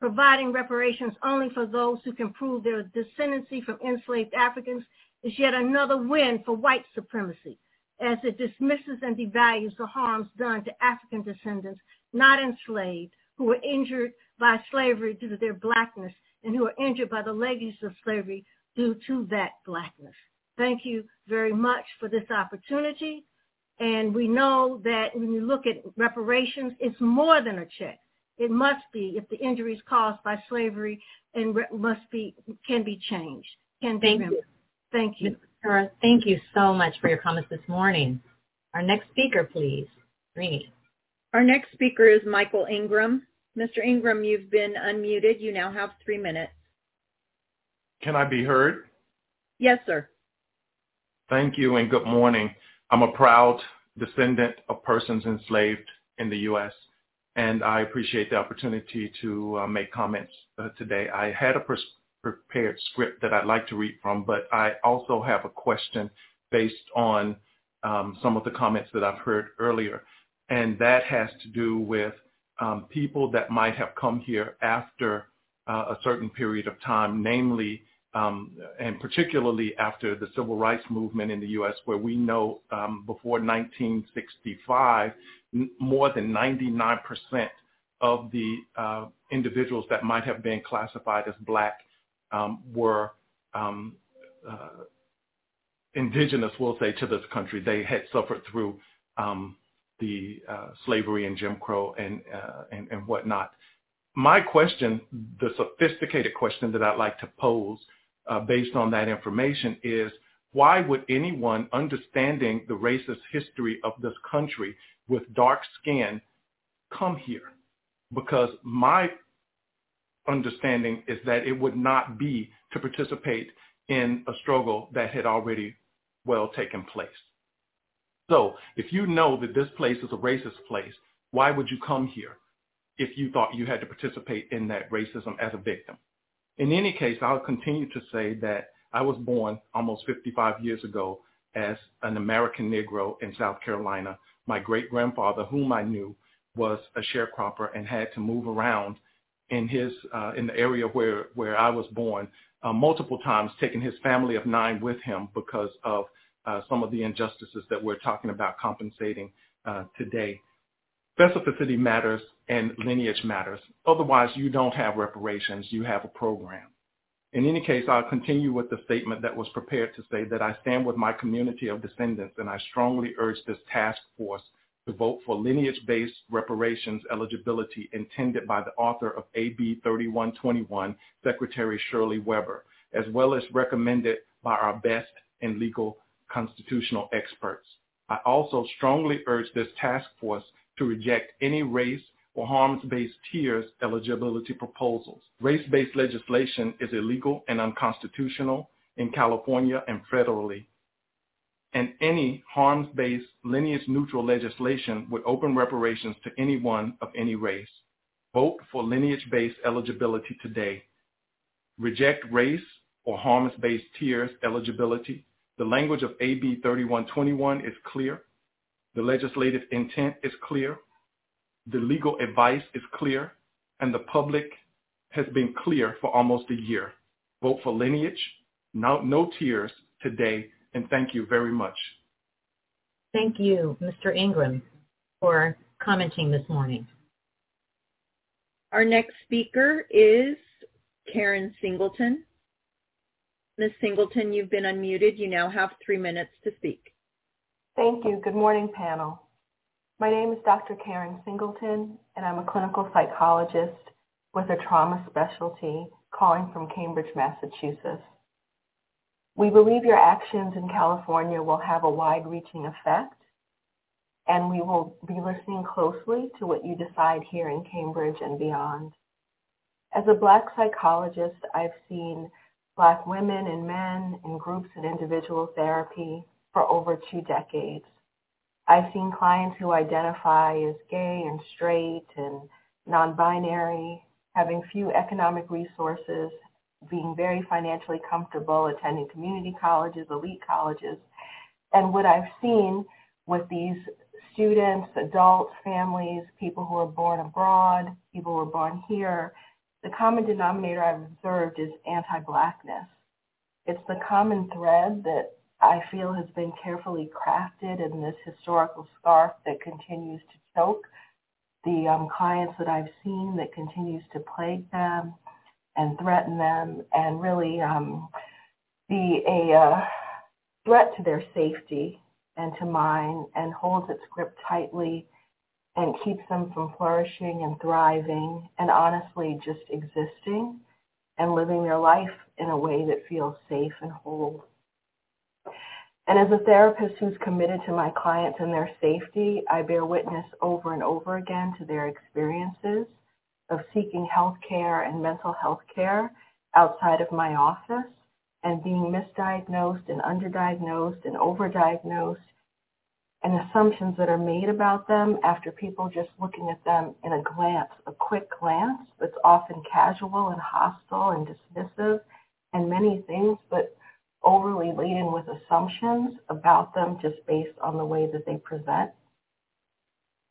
Providing reparations only for those who can prove their descendancy from enslaved Africans is yet another win for white supremacy, as it dismisses and devalues the harms done to African descendants not enslaved, who were injured by slavery due to their blackness and who are injured by the legacies of slavery due to that blackness. Thank you very much for this opportunity. And we know that when you look at reparations, it's more than a check. It must be, if the injuries caused by slavery, and re- must be, can be changed, can be remembered. Thank you. Sarah, thank you so much for your comments this morning. Our next speaker, please. Trini. Our next speaker is Michael Ingram. Mister Ingram, you've been unmuted. You now have three minutes. Can I be heard? Yes, sir. Thank you and good morning. I'm a proud descendant of persons enslaved in the U S, and I appreciate the opportunity to uh, make comments uh, today. I had a pers- prepared script that I'd like to read from, but I also have a question based on um, some of the comments that I've heard earlier, and that has to do with um, people that might have come here after uh, a certain period of time, namely Um, and particularly after the Civil Rights Movement in the U S, where we know um, before nineteen sixty-five, n- more than ninety-nine percent of the uh, individuals that might have been classified as black um, were um, uh, indigenous, we'll say, to this country. They had suffered through um, the uh, slavery and Jim Crow and, uh, and, and whatnot. My question, the sophisticated question that I'd like to pose, Uh, based on that information, is why would anyone understanding the racist history of this country with dark skin come here? Because my understanding is that it would not be to participate in a struggle that had already well taken place. So if you know that this place is a racist place, why would you come here if you thought you had to participate in that racism as a victim? In any case, I'll continue to say that I was born almost fifty-five years ago as an American Negro in South Carolina. My great-grandfather, whom I knew, was a sharecropper and had to move around in his uh, in the area where, where I was born uh, multiple times, taking his family of nine with him because of uh, some of the injustices that we're talking about compensating uh, today. Specificity matters and lineage matters. Otherwise, you don't have reparations. You have a program. In any case, I'll continue with the statement that was prepared to say that I stand with my community of descendants, and I strongly urge this task force to vote for lineage-based reparations eligibility intended by the author of A B thirty-one twenty-one, Secretary Shirley Weber, as well as recommended by our best and legal constitutional experts. I also strongly urge this task force to reject any race or harms-based tiers eligibility proposals. Race-based legislation is illegal and unconstitutional in California and federally, and any harms-based, lineage-neutral legislation would open reparations to anyone of any race. Vote for lineage-based eligibility today. Reject race or harms-based tiers eligibility. The language of A B thirty-one twenty-one is clear. The legislative intent is clear, the legal advice is clear, and the public has been clear for almost a year. Vote for lineage, no, no tears today, and thank you very much. Thank you, Mister Ingram, for commenting this morning. Our next speaker is Karen Singleton. Miz Singleton, you've been unmuted. You now have three minutes to speak. Thank you. Good morning, panel. My name is Doctor Karen Singleton, and I'm a clinical psychologist with a trauma specialty calling from Cambridge, Massachusetts. We believe your actions in California will have a wide-reaching effect, and we will be listening closely to what you decide here in Cambridge and beyond. As a Black psychologist, I've seen Black women and men in groups and individual therapy for over two decades. I've seen clients who identify as gay and straight and non-binary, having few economic resources, being very financially comfortable, attending community colleges, elite colleges. And what I've seen with these students, adults, families, people who are born abroad, people who are born here, the common denominator I've observed is anti-Blackness. It's the common thread that I feel has been carefully crafted in this historical scarf that continues to choke the um, clients that I've seen, that continues to plague them and threaten them and really um, be a uh, threat to their safety and to mine, and holds its grip tightly and keeps them from flourishing and thriving and honestly just existing and living their life in a way that feels safe and whole. And as a therapist who's committed to my clients and their safety, I bear witness over and over again to their experiences of seeking health care and mental health care outside of my office, and being misdiagnosed and underdiagnosed and overdiagnosed, and assumptions that are made about them after people just looking at them in a glance, a quick glance that's often casual and hostile and dismissive and many things, but overly laden with assumptions about them just based on the way that they present.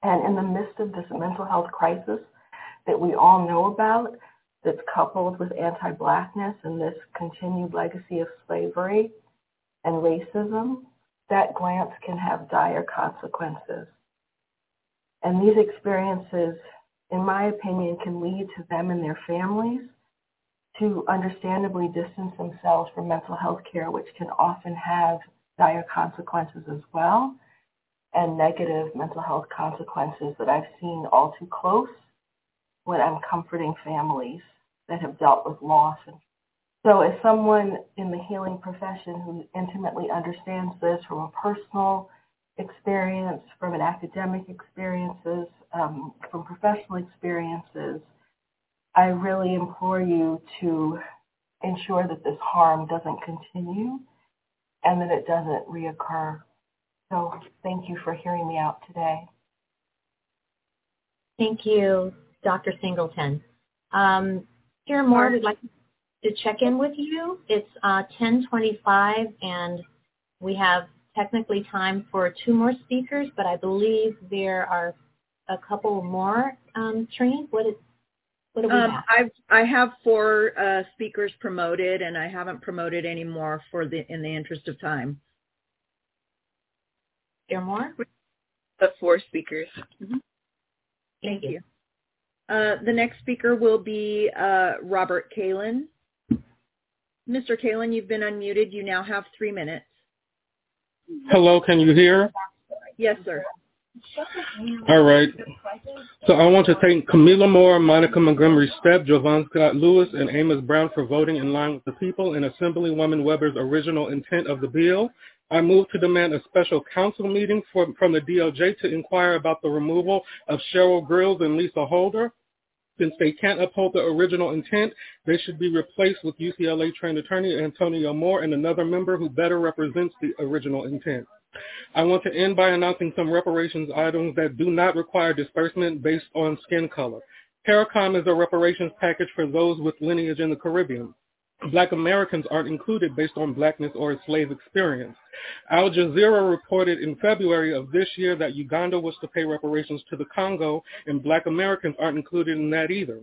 And in the midst of this mental health crisis that we all know about, that's coupled with anti-Blackness and this continued legacy of slavery and racism, that glance can have dire consequences. And these experiences, in my opinion, can lead to them and their families to understandably distance themselves from mental health care, which can often have dire consequences as well, and negative mental health consequences that I've seen all too close when I'm comforting families that have dealt with loss. And so as someone in the healing profession who intimately understands this from a personal experience, from an academic experiences, um, from professional experiences, I really implore you to ensure that this harm doesn't continue and that it doesn't reoccur. So thank you for hearing me out today. Thank you, Doctor Singleton. Um, Doctor Moore, we'd like to check in with you. It's uh, ten twenty-five, and we have technically time for two more speakers, but I believe there are a couple more. Um, Trini, what is what do we um, have? I I have four uh, speakers promoted, and I haven't promoted any more for the in the interest of time. Doctor Moore, the four speakers. Mm-hmm. Thank, Thank you. you. Uh, the next speaker will be uh, Robert Kalin. Mister Kalin, you've been unmuted. You now have three minutes. Hello, can you hear? Yes, sir. All right. So I want to thank Kamilah Moore, Monica Montgomery Stepp, Jovan Scott Lewis, and Amos Brown for voting in line with the people and Assemblywoman Weber's original intent of the bill. I move to demand a special council meeting for, from the D O J to inquire about the removal of Cheryl Grills and Lisa Holder. Since they can't uphold the original intent, they should be replaced with U C L A-trained attorney Antonio Moore and another member who better represents the original intent. I want to end by announcing some reparations items that do not require disbursement based on skin color. CARICOM is a reparations package for those with lineage in the Caribbean. Black Americans aren't included based on blackness or slave experience. Al Jazeera reported in February of this year that Uganda was to pay reparations to the Congo, and black Americans aren't included in that either.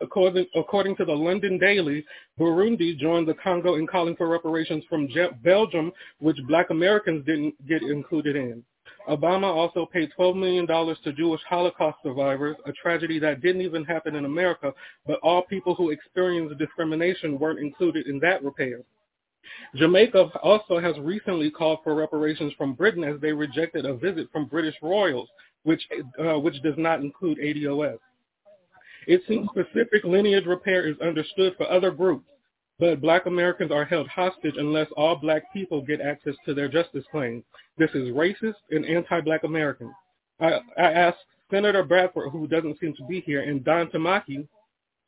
According, according to the London Daily, Burundi joined the Congo in calling for reparations from Belgium, which black Americans didn't get included in. Obama also paid twelve million dollars to Jewish Holocaust survivors, a tragedy that didn't even happen in America, but all people who experienced discrimination weren't included in that repair. Jamaica also has recently called for reparations from Britain as they rejected a visit from British royals, which uh, which does not include A D O S. It seems specific lineage repair is understood for other groups, but black Americans are held hostage unless all black people get access to their justice claim. This is racist and anti-black American. I, I ask Senator Bradford, who doesn't seem to be here, and Don Tamaki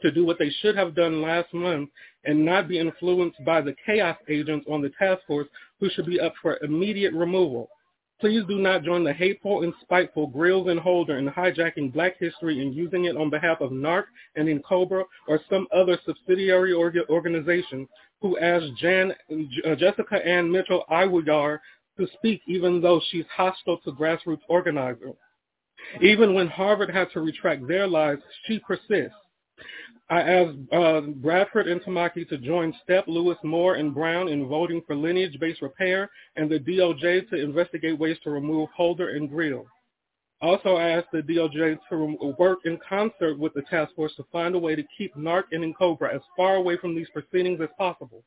to do what they should have done last month and not be influenced by the chaos agents on the task force who should be up for immediate removal. Please do not join the hateful and spiteful Grills and Holder in hijacking black history and using it on behalf of NARC and INCOBRA or some other subsidiary org- organization who asked Jan, uh, Jessica Ann Mitchell Iwoyar to speak even though she's hostile to grassroots organizing. Even when Harvard had to retract their lies, she persists. I asked uh, Bradford and Tamaki to join Stepp, Lewis, Moore, and Brown in voting for lineage-based repair and the D O J to investigate ways to remove Holder and Grills. Also, I asked the D O J to work in concert with the task force to find a way to keep NARC and NCOBRA as far away from these proceedings as possible.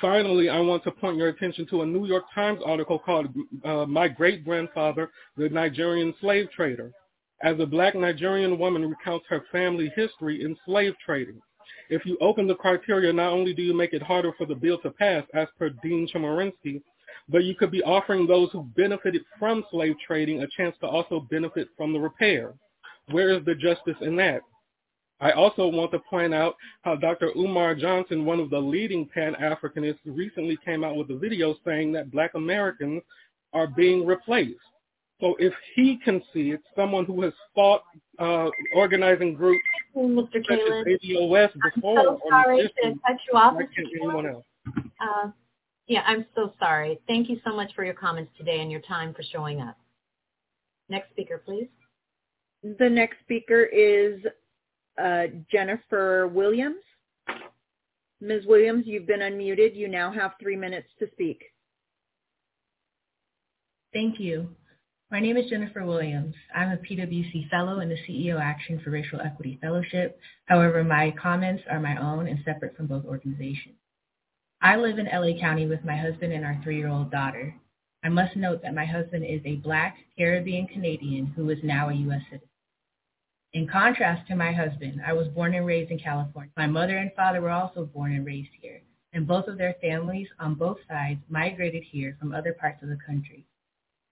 Finally, I want to point your attention to a New York Times article called uh, My Great-Grandfather, the Nigerian Slave Trader, as a black Nigerian woman recounts her family history in slave trading. If you open the criteria, not only do you make it harder for the bill to pass, as per Dean Chemerinsky, but you could be offering those who benefited from slave trading a chance to also benefit from the repair. Where is the justice in that? I also want to point out how Doctor Umar Johnson, one of the leading Pan-Africanists, recently came out with a video saying that black Americans are being replaced. So if he can see it, someone who has fought uh, organizing groups Mister such Caleb, as A D O S before. I'm so sorry or to cut you off. Anyone else. Uh, yeah, I'm so sorry. Thank you so much for your comments today and your time for showing up. Next speaker, please. The next speaker is uh, Jennifer Williams. Miz Williams, you've been unmuted. You now have three minutes to speak. Thank you. My name is Jennifer Williams. I'm a P W C Fellow in the C E O Action for Racial Equity Fellowship. However, my comments are my own and separate from both organizations. I live in L A County with my husband and our three-year-old daughter. I must note that my husband is a Black Caribbean Canadian who is now a U S citizen. In contrast to my husband, I was born and raised in California. My mother and father were also born and raised here, and both of their families on both sides migrated here from other parts of the country.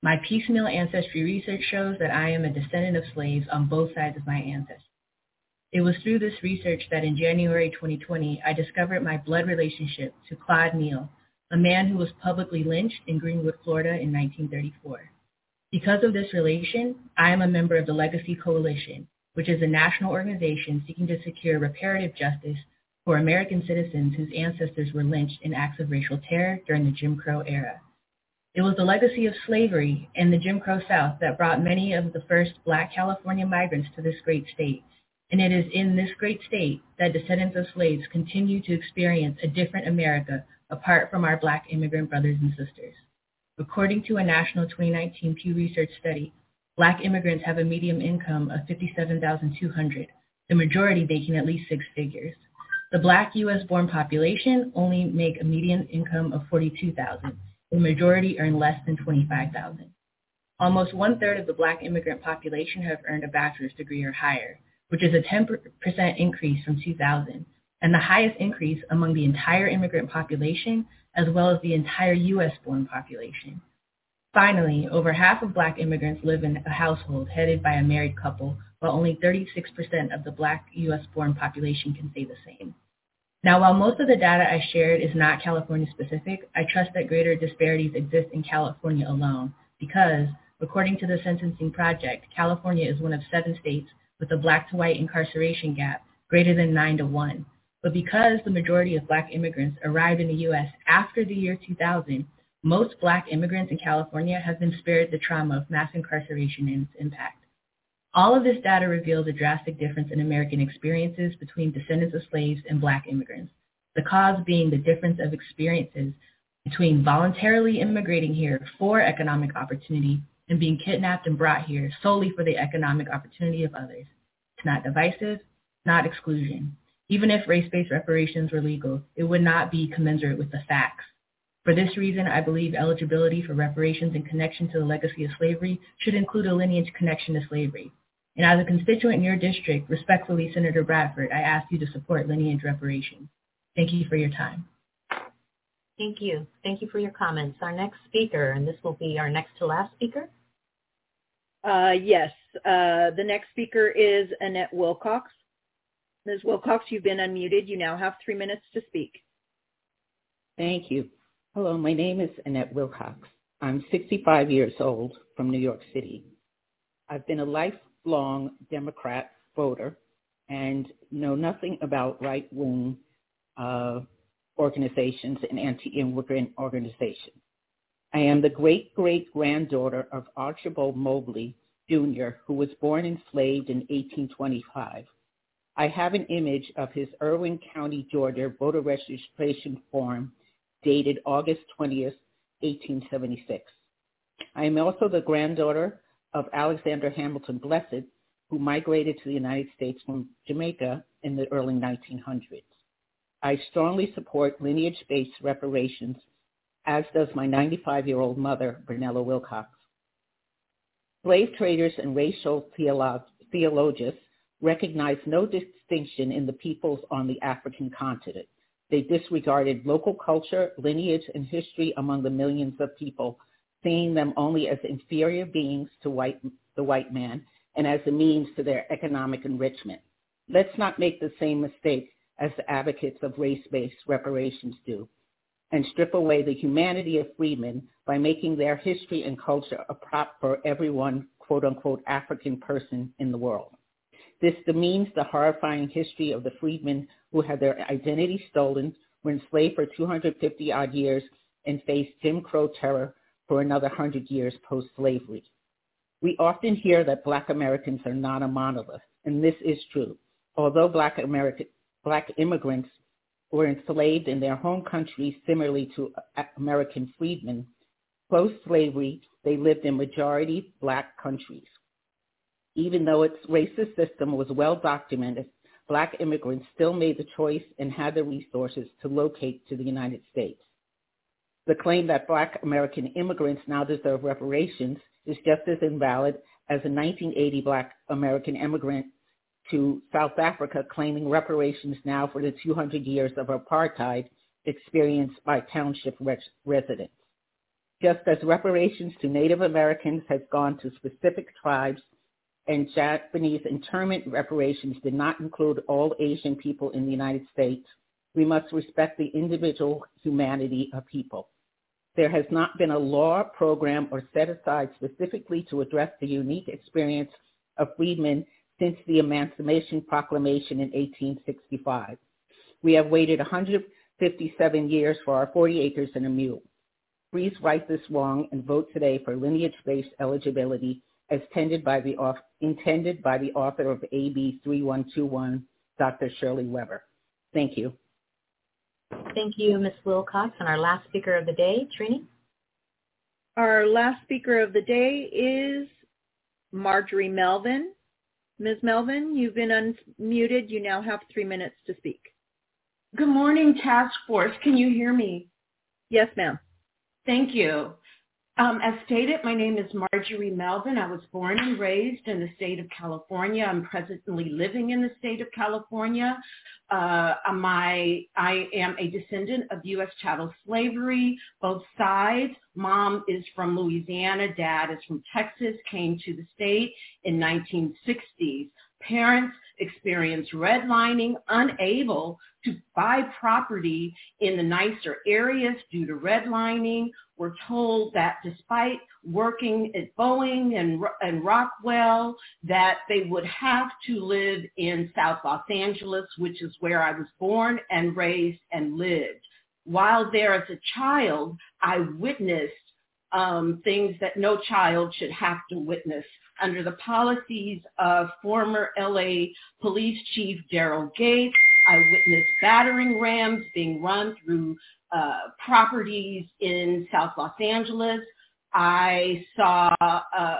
My piecemeal ancestry research shows that I am a descendant of slaves on both sides of my ancestry. It was through this research that in January twenty twenty, I discovered my blood relationship to Claude Neal, a man who was publicly lynched in Greenwood, Florida in nineteen thirty-four. Because of this relation, I am a member of the Legacy Coalition, which is a national organization seeking to secure reparative justice for American citizens whose ancestors were lynched in acts of racial terror during the Jim Crow era. It was the legacy of slavery and the Jim Crow South that brought many of the first Black California migrants to this great state. And it is in this great state that descendants of slaves continue to experience a different America apart from our Black immigrant brothers and sisters. According to a national twenty nineteen Pew Research study, Black immigrants have a median income of fifty-seven thousand two hundred dollars, the majority making at least six figures. The Black U S-born population only make a median income of forty-two thousand dollars. The majority earn less than twenty-five thousand dollars. Almost one-third of the Black immigrant population have earned a bachelor's degree or higher, which is a ten percent increase from two thousand, and the highest increase among the entire immigrant population, as well as the entire U S-born population. Finally, over half of Black immigrants live in a household headed by a married couple, while only thirty-six percent of the Black U S-born population can say the same. Now, while most of the data I shared is not California-specific, I trust that greater disparities exist in California alone because, according to the Sentencing Project, California is one of seven states with a Black-to-white incarceration gap greater than nine to one. But because the majority of Black immigrants arrived in the U S after the year two thousand, most Black immigrants in California have been spared the trauma of mass incarceration and its impact. All of this data reveals a drastic difference in American experiences between descendants of slaves and Black immigrants, the cause being the difference of experiences between voluntarily immigrating here for economic opportunity and being kidnapped and brought here solely for the economic opportunity of others. It's not divisive, not exclusion. Even if race-based reparations were legal, it would not be commensurate with the facts. For this reason, I believe eligibility for reparations in connection to the legacy of slavery should include a lineage connection to slavery. And as a constituent in your district, respectfully, Senator Bradford, I ask you to support lineage reparations. Thank you for your time. Thank you. Thank you for your comments. Our next speaker, and this will be our next to last speaker. Uh, yes. Uh, the next speaker is Annette Wilcox. Miz Wilcox, you've been unmuted. You now have three minutes to speak. Thank you. Hello, my name is Annette Wilcox. I'm sixty-five years old from New York City. I've been a life long Democrat voter and know nothing about right-wing uh, organizations and anti-immigrant organizations. I am the great-great-granddaughter of Archibald Mobley, Junior, who was born enslaved in eighteen twenty-five. I have an image of his Irwin County, Georgia, voter registration form dated August twentieth, eighteen seventy-six. I am also the granddaughter of Alexander Hamilton Blessed, who migrated to the United States from Jamaica in the early nineteen hundreds. I strongly support lineage-based reparations, as does my ninety-five-year-old mother, Brunella Wilcox. Slave traders and racial theolo- theologists recognized no distinction in the peoples on the African continent. They disregarded local culture, lineage, and history among the millions of people, seeing them only as inferior beings to white, the white man, and as a means to their economic enrichment. Let's not make the same mistake as the advocates of race-based reparations do, and strip away the humanity of freedmen by making their history and culture a prop for everyone, quote-unquote, African person in the world. This demeans the horrifying history of the freedmen who had their identity stolen, were enslaved for two hundred fifty-odd years, and faced Jim Crow terror for another one hundred years post-slavery. We often hear that Black Americans are not a monolith, and this is true. Although Black American, Black immigrants were enslaved in their home countries similarly to American freedmen, post-slavery, they lived in majority Black countries. Even though its racist system was well documented, Black immigrants still made the choice and had the resources to locate to the United States. The claim that Black American immigrants now deserve reparations is just as invalid as a nineteen eighty Black American immigrant to South Africa claiming reparations now for the two hundred years of apartheid experienced by township res- residents. Just as reparations to Native Americans has gone to specific tribes and Japanese internment reparations did not include all Asian people in the United States, we must respect the individual humanity of people. There has not been a law, program, or set aside specifically to address the unique experience of freedmen since the Emancipation Proclamation in eighteen sixty-five. We have waited one hundred fifty-seven years for our forty acres and a mule. Please right this wrong and vote today for lineage-based eligibility as tended by the, intended by the author of A B thirty-one twenty-one, Doctor Shirley Weber. Thank you. Thank you, Miz Wilcox. And our last speaker of the day, Trini? Our last speaker of the day is Marjorie Melvin. Miz Melvin, you've been unmuted. You now have three minutes to speak. Good morning, Task Force. Can you hear me? Yes, ma'am. Thank you. Um, as stated, my name is Marjorie Melvin. I was born and raised in the state of California. I'm presently living in the state of California. Uh, my, I am a descendant of U S chattel slavery, both sides. Mom is from Louisiana. Dad is from Texas, came to the state in nineteen sixties. Parents experienced redlining, unable to buy property in the nicer areas due to redlining. We're told that despite working at Boeing and, and Rockwell, that they would have to live in South Los Angeles, which is where I was born and raised and lived. While there as a child, I witnessed um, things that no child should have to witness. Under the policies of former L A Police Chief Daryl Gates, I witnessed battering rams being run through uh, properties in South Los Angeles. I saw uh,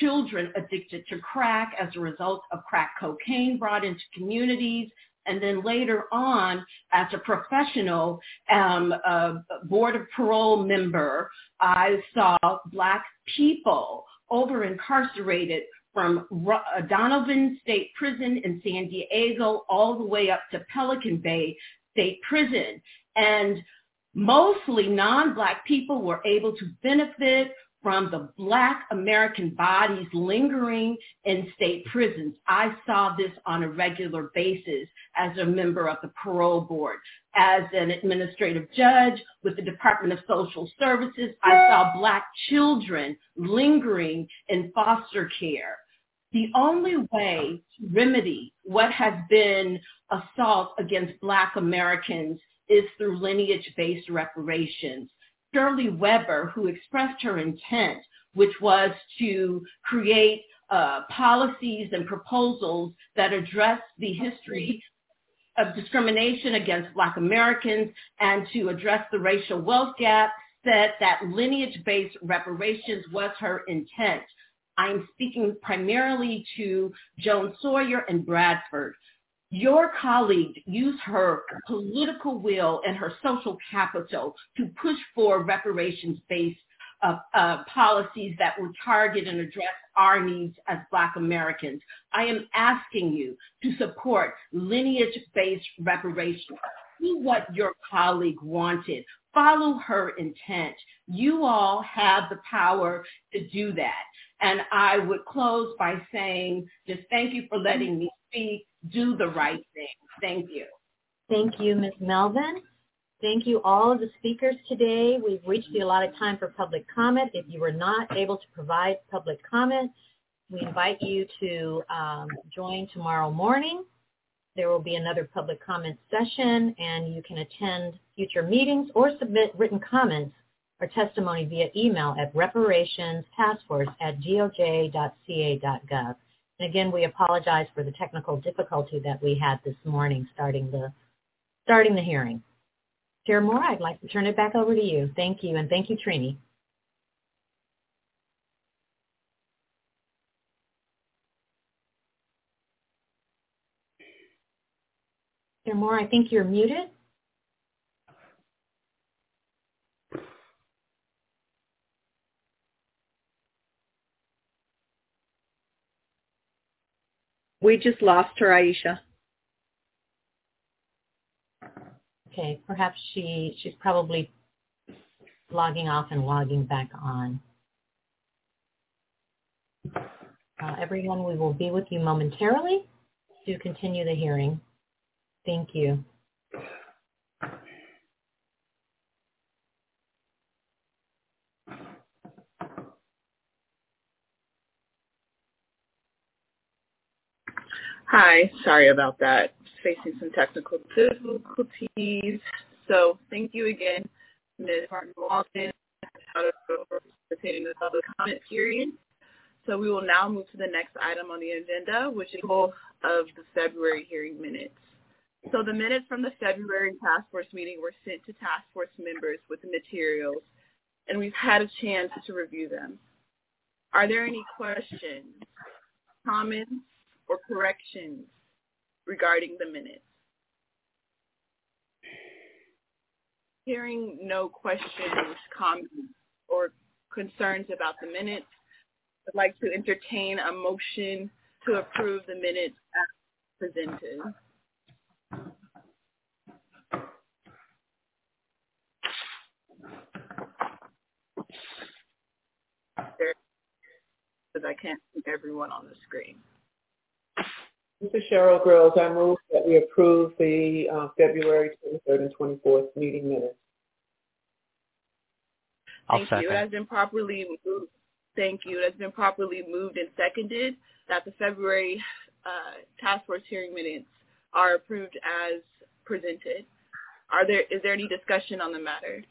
children addicted to crack as a result of crack cocaine brought into communities. And then later on, as a professional um, uh, board of parole member, I saw Black people over-incarcerated from Donovan State Prison in San Diego all the way up to Pelican Bay State Prison. And mostly non-Black people were able to benefit from the Black American bodies lingering in state prisons. I saw this on a regular basis as a member of the parole board. As an administrative judge with the Department of Social Services, I saw Black children lingering in foster care. The only way to remedy what has been assault against Black Americans is through lineage-based reparations. Shirley Weber, who expressed her intent, which was to create uh, policies and proposals that address the history of discrimination against Black Americans and to address the racial wealth gap, said that lineage-based reparations was her intent. I'm speaking primarily to Joan Sawyer and Bradford. Your colleague used her political will and her social capital to push for reparations-based uh, uh, policies that will target and address our needs as Black Americans. I am asking you to support lineage-based reparations. Do what your colleague wanted. Follow her intent. You all have the power to do that. And I would close by saying, just thank you for letting me speak. Do the right thing. Thank you. Thank you, Miz Melvin. Thank you all of the speakers today. We've reached the allotted time for public comment. If you were not able to provide public comment, we invite you to um, join tomorrow morning. There will be another public comment session, and you can attend future meetings or submit written comments or testimony via email at reparationstaskforce at g o j dot c a dot gov. And again, we apologize for the technical difficulty that we had this morning starting the starting the hearing. Chair Moore, I'd like to turn it back over to you. Thank you, and thank you, Trini. Chair Moore, I think you're muted. We just lost her, Aisha. Okay, perhaps she, she's probably logging off and logging back on. Uh, everyone, we will be with you momentarily to continue the hearing. Thank you. Hi, sorry about that. Facing some technical difficulties. So thank you again, Miz Martin-Walton, for participating in the public comment period. So we will now move to the next item on the agenda, which is the whole of the February hearing minutes. So the minutes from the February task force meeting were sent to task force members with the materials, and we've had a chance to review them. Are there any questions, comments, or corrections regarding the minutes? Hearing no questions, comments, or concerns about the minutes, I'd like to entertain a motion to approve the minutes as presented. Because I can't see everyone on the screen. This is Cheryl Grills. I move that we approve the uh, February twenty-third and twenty-fourth meeting minutes. I'll Thank second. you. It has been properly moved. Thank you. It has been properly moved and seconded that the February uh, task force hearing minutes are approved as presented. Are there? Is there any discussion on the matter?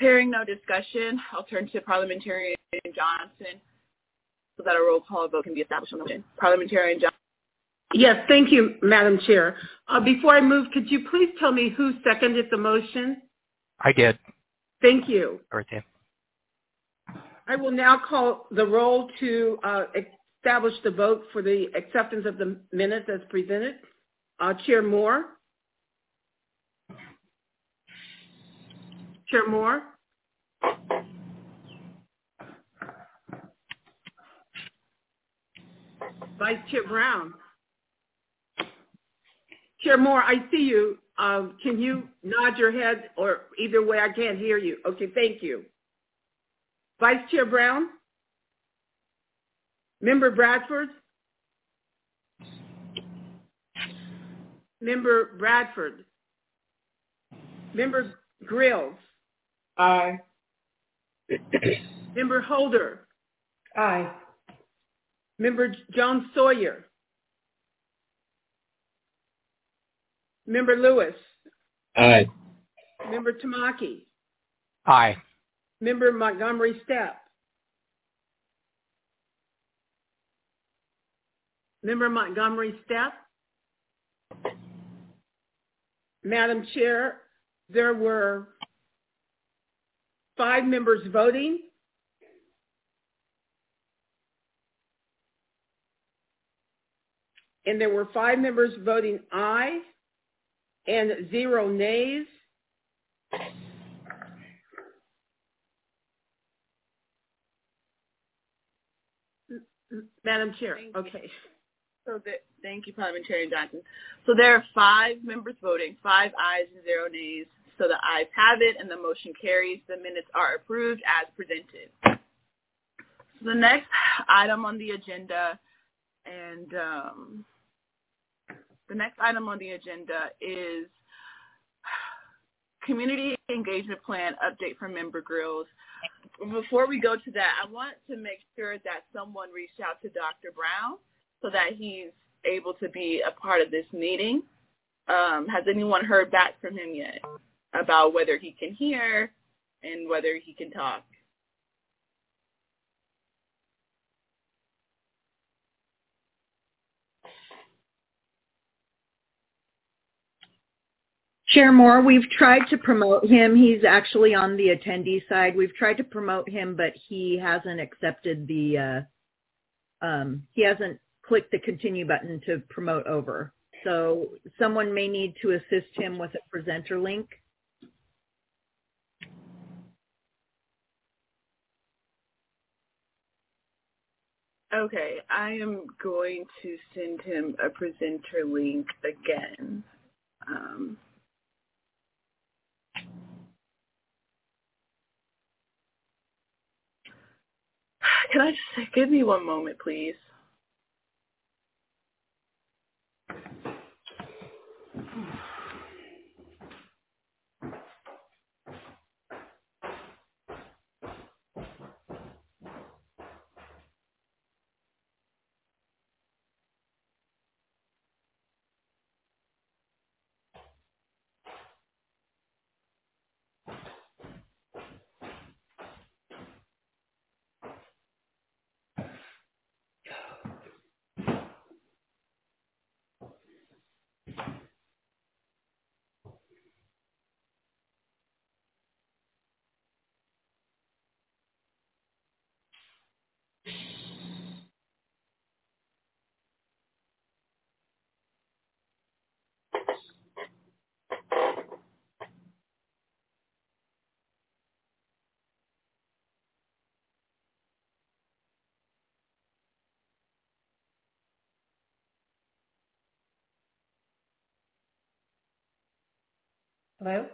Hearing no discussion, I'll turn to Parliamentarian Johnson, so that a roll call vote can be established on the motion. Parliamentarian Johnson. Yes, thank you, Madam Chair. Uh, before I move, could you please tell me who seconded the motion? I did. Thank you. Right, I will now call the roll to uh, establish the vote for the acceptance of the minutes as presented. Uh, Chair Moore. Chair Moore. Vice Chair Brown. Chair Moore, I see you. Um, can you nod your head, or either way, I can't hear you. Okay, thank you. Vice Chair Brown. Member Bradford. Member Bradford. Member Grills. Aye. Member Holder. Aye. Member Joan Sawyer. Member Lewis. Aye. Member Tamaki? Aye. Member Montgomery Stepp? Member Montgomery Stepp? Madam Chair, there were five members voting. And there were five members voting aye and zero nays. Madam Chair, okay. So the, thank you, Parliamentarian Johnson. So there are five members voting, five ayes and zero nays. So the ayes have it and the motion carries. The minutes are approved as presented. So the next item on the agenda and um, the next item on the agenda is Community Engagement Plan update from Member Grills. Before we go to that, I want to make sure that someone reached out to Doctor Brown so that he's able to be a part of this meeting. Um, has anyone heard back from him yet about whether he can hear and whether he can talk? Chair Moore, we've tried to promote him. He's actually on the attendee side. We've tried to promote him, but he hasn't accepted the, uh, um, he hasn't click the continue button to promote over. So someone may need to assist him with a presenter link. Okay, I am going to send him a presenter link again. Um, can I just, give me one moment, please. Hello?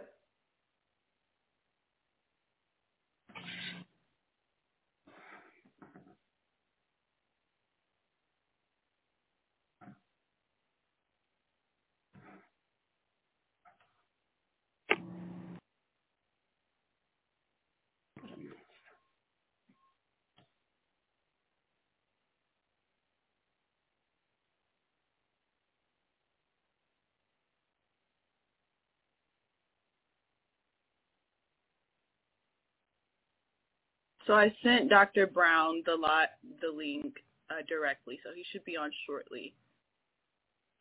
So I sent Doctor Brown the lot, the link uh, directly, so he should be on shortly.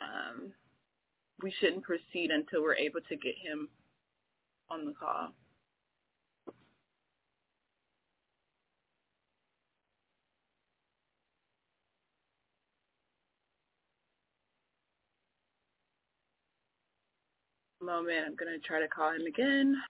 Um, we shouldn't proceed until we're able to get him on the call. Moment, I'm going to try to call him again.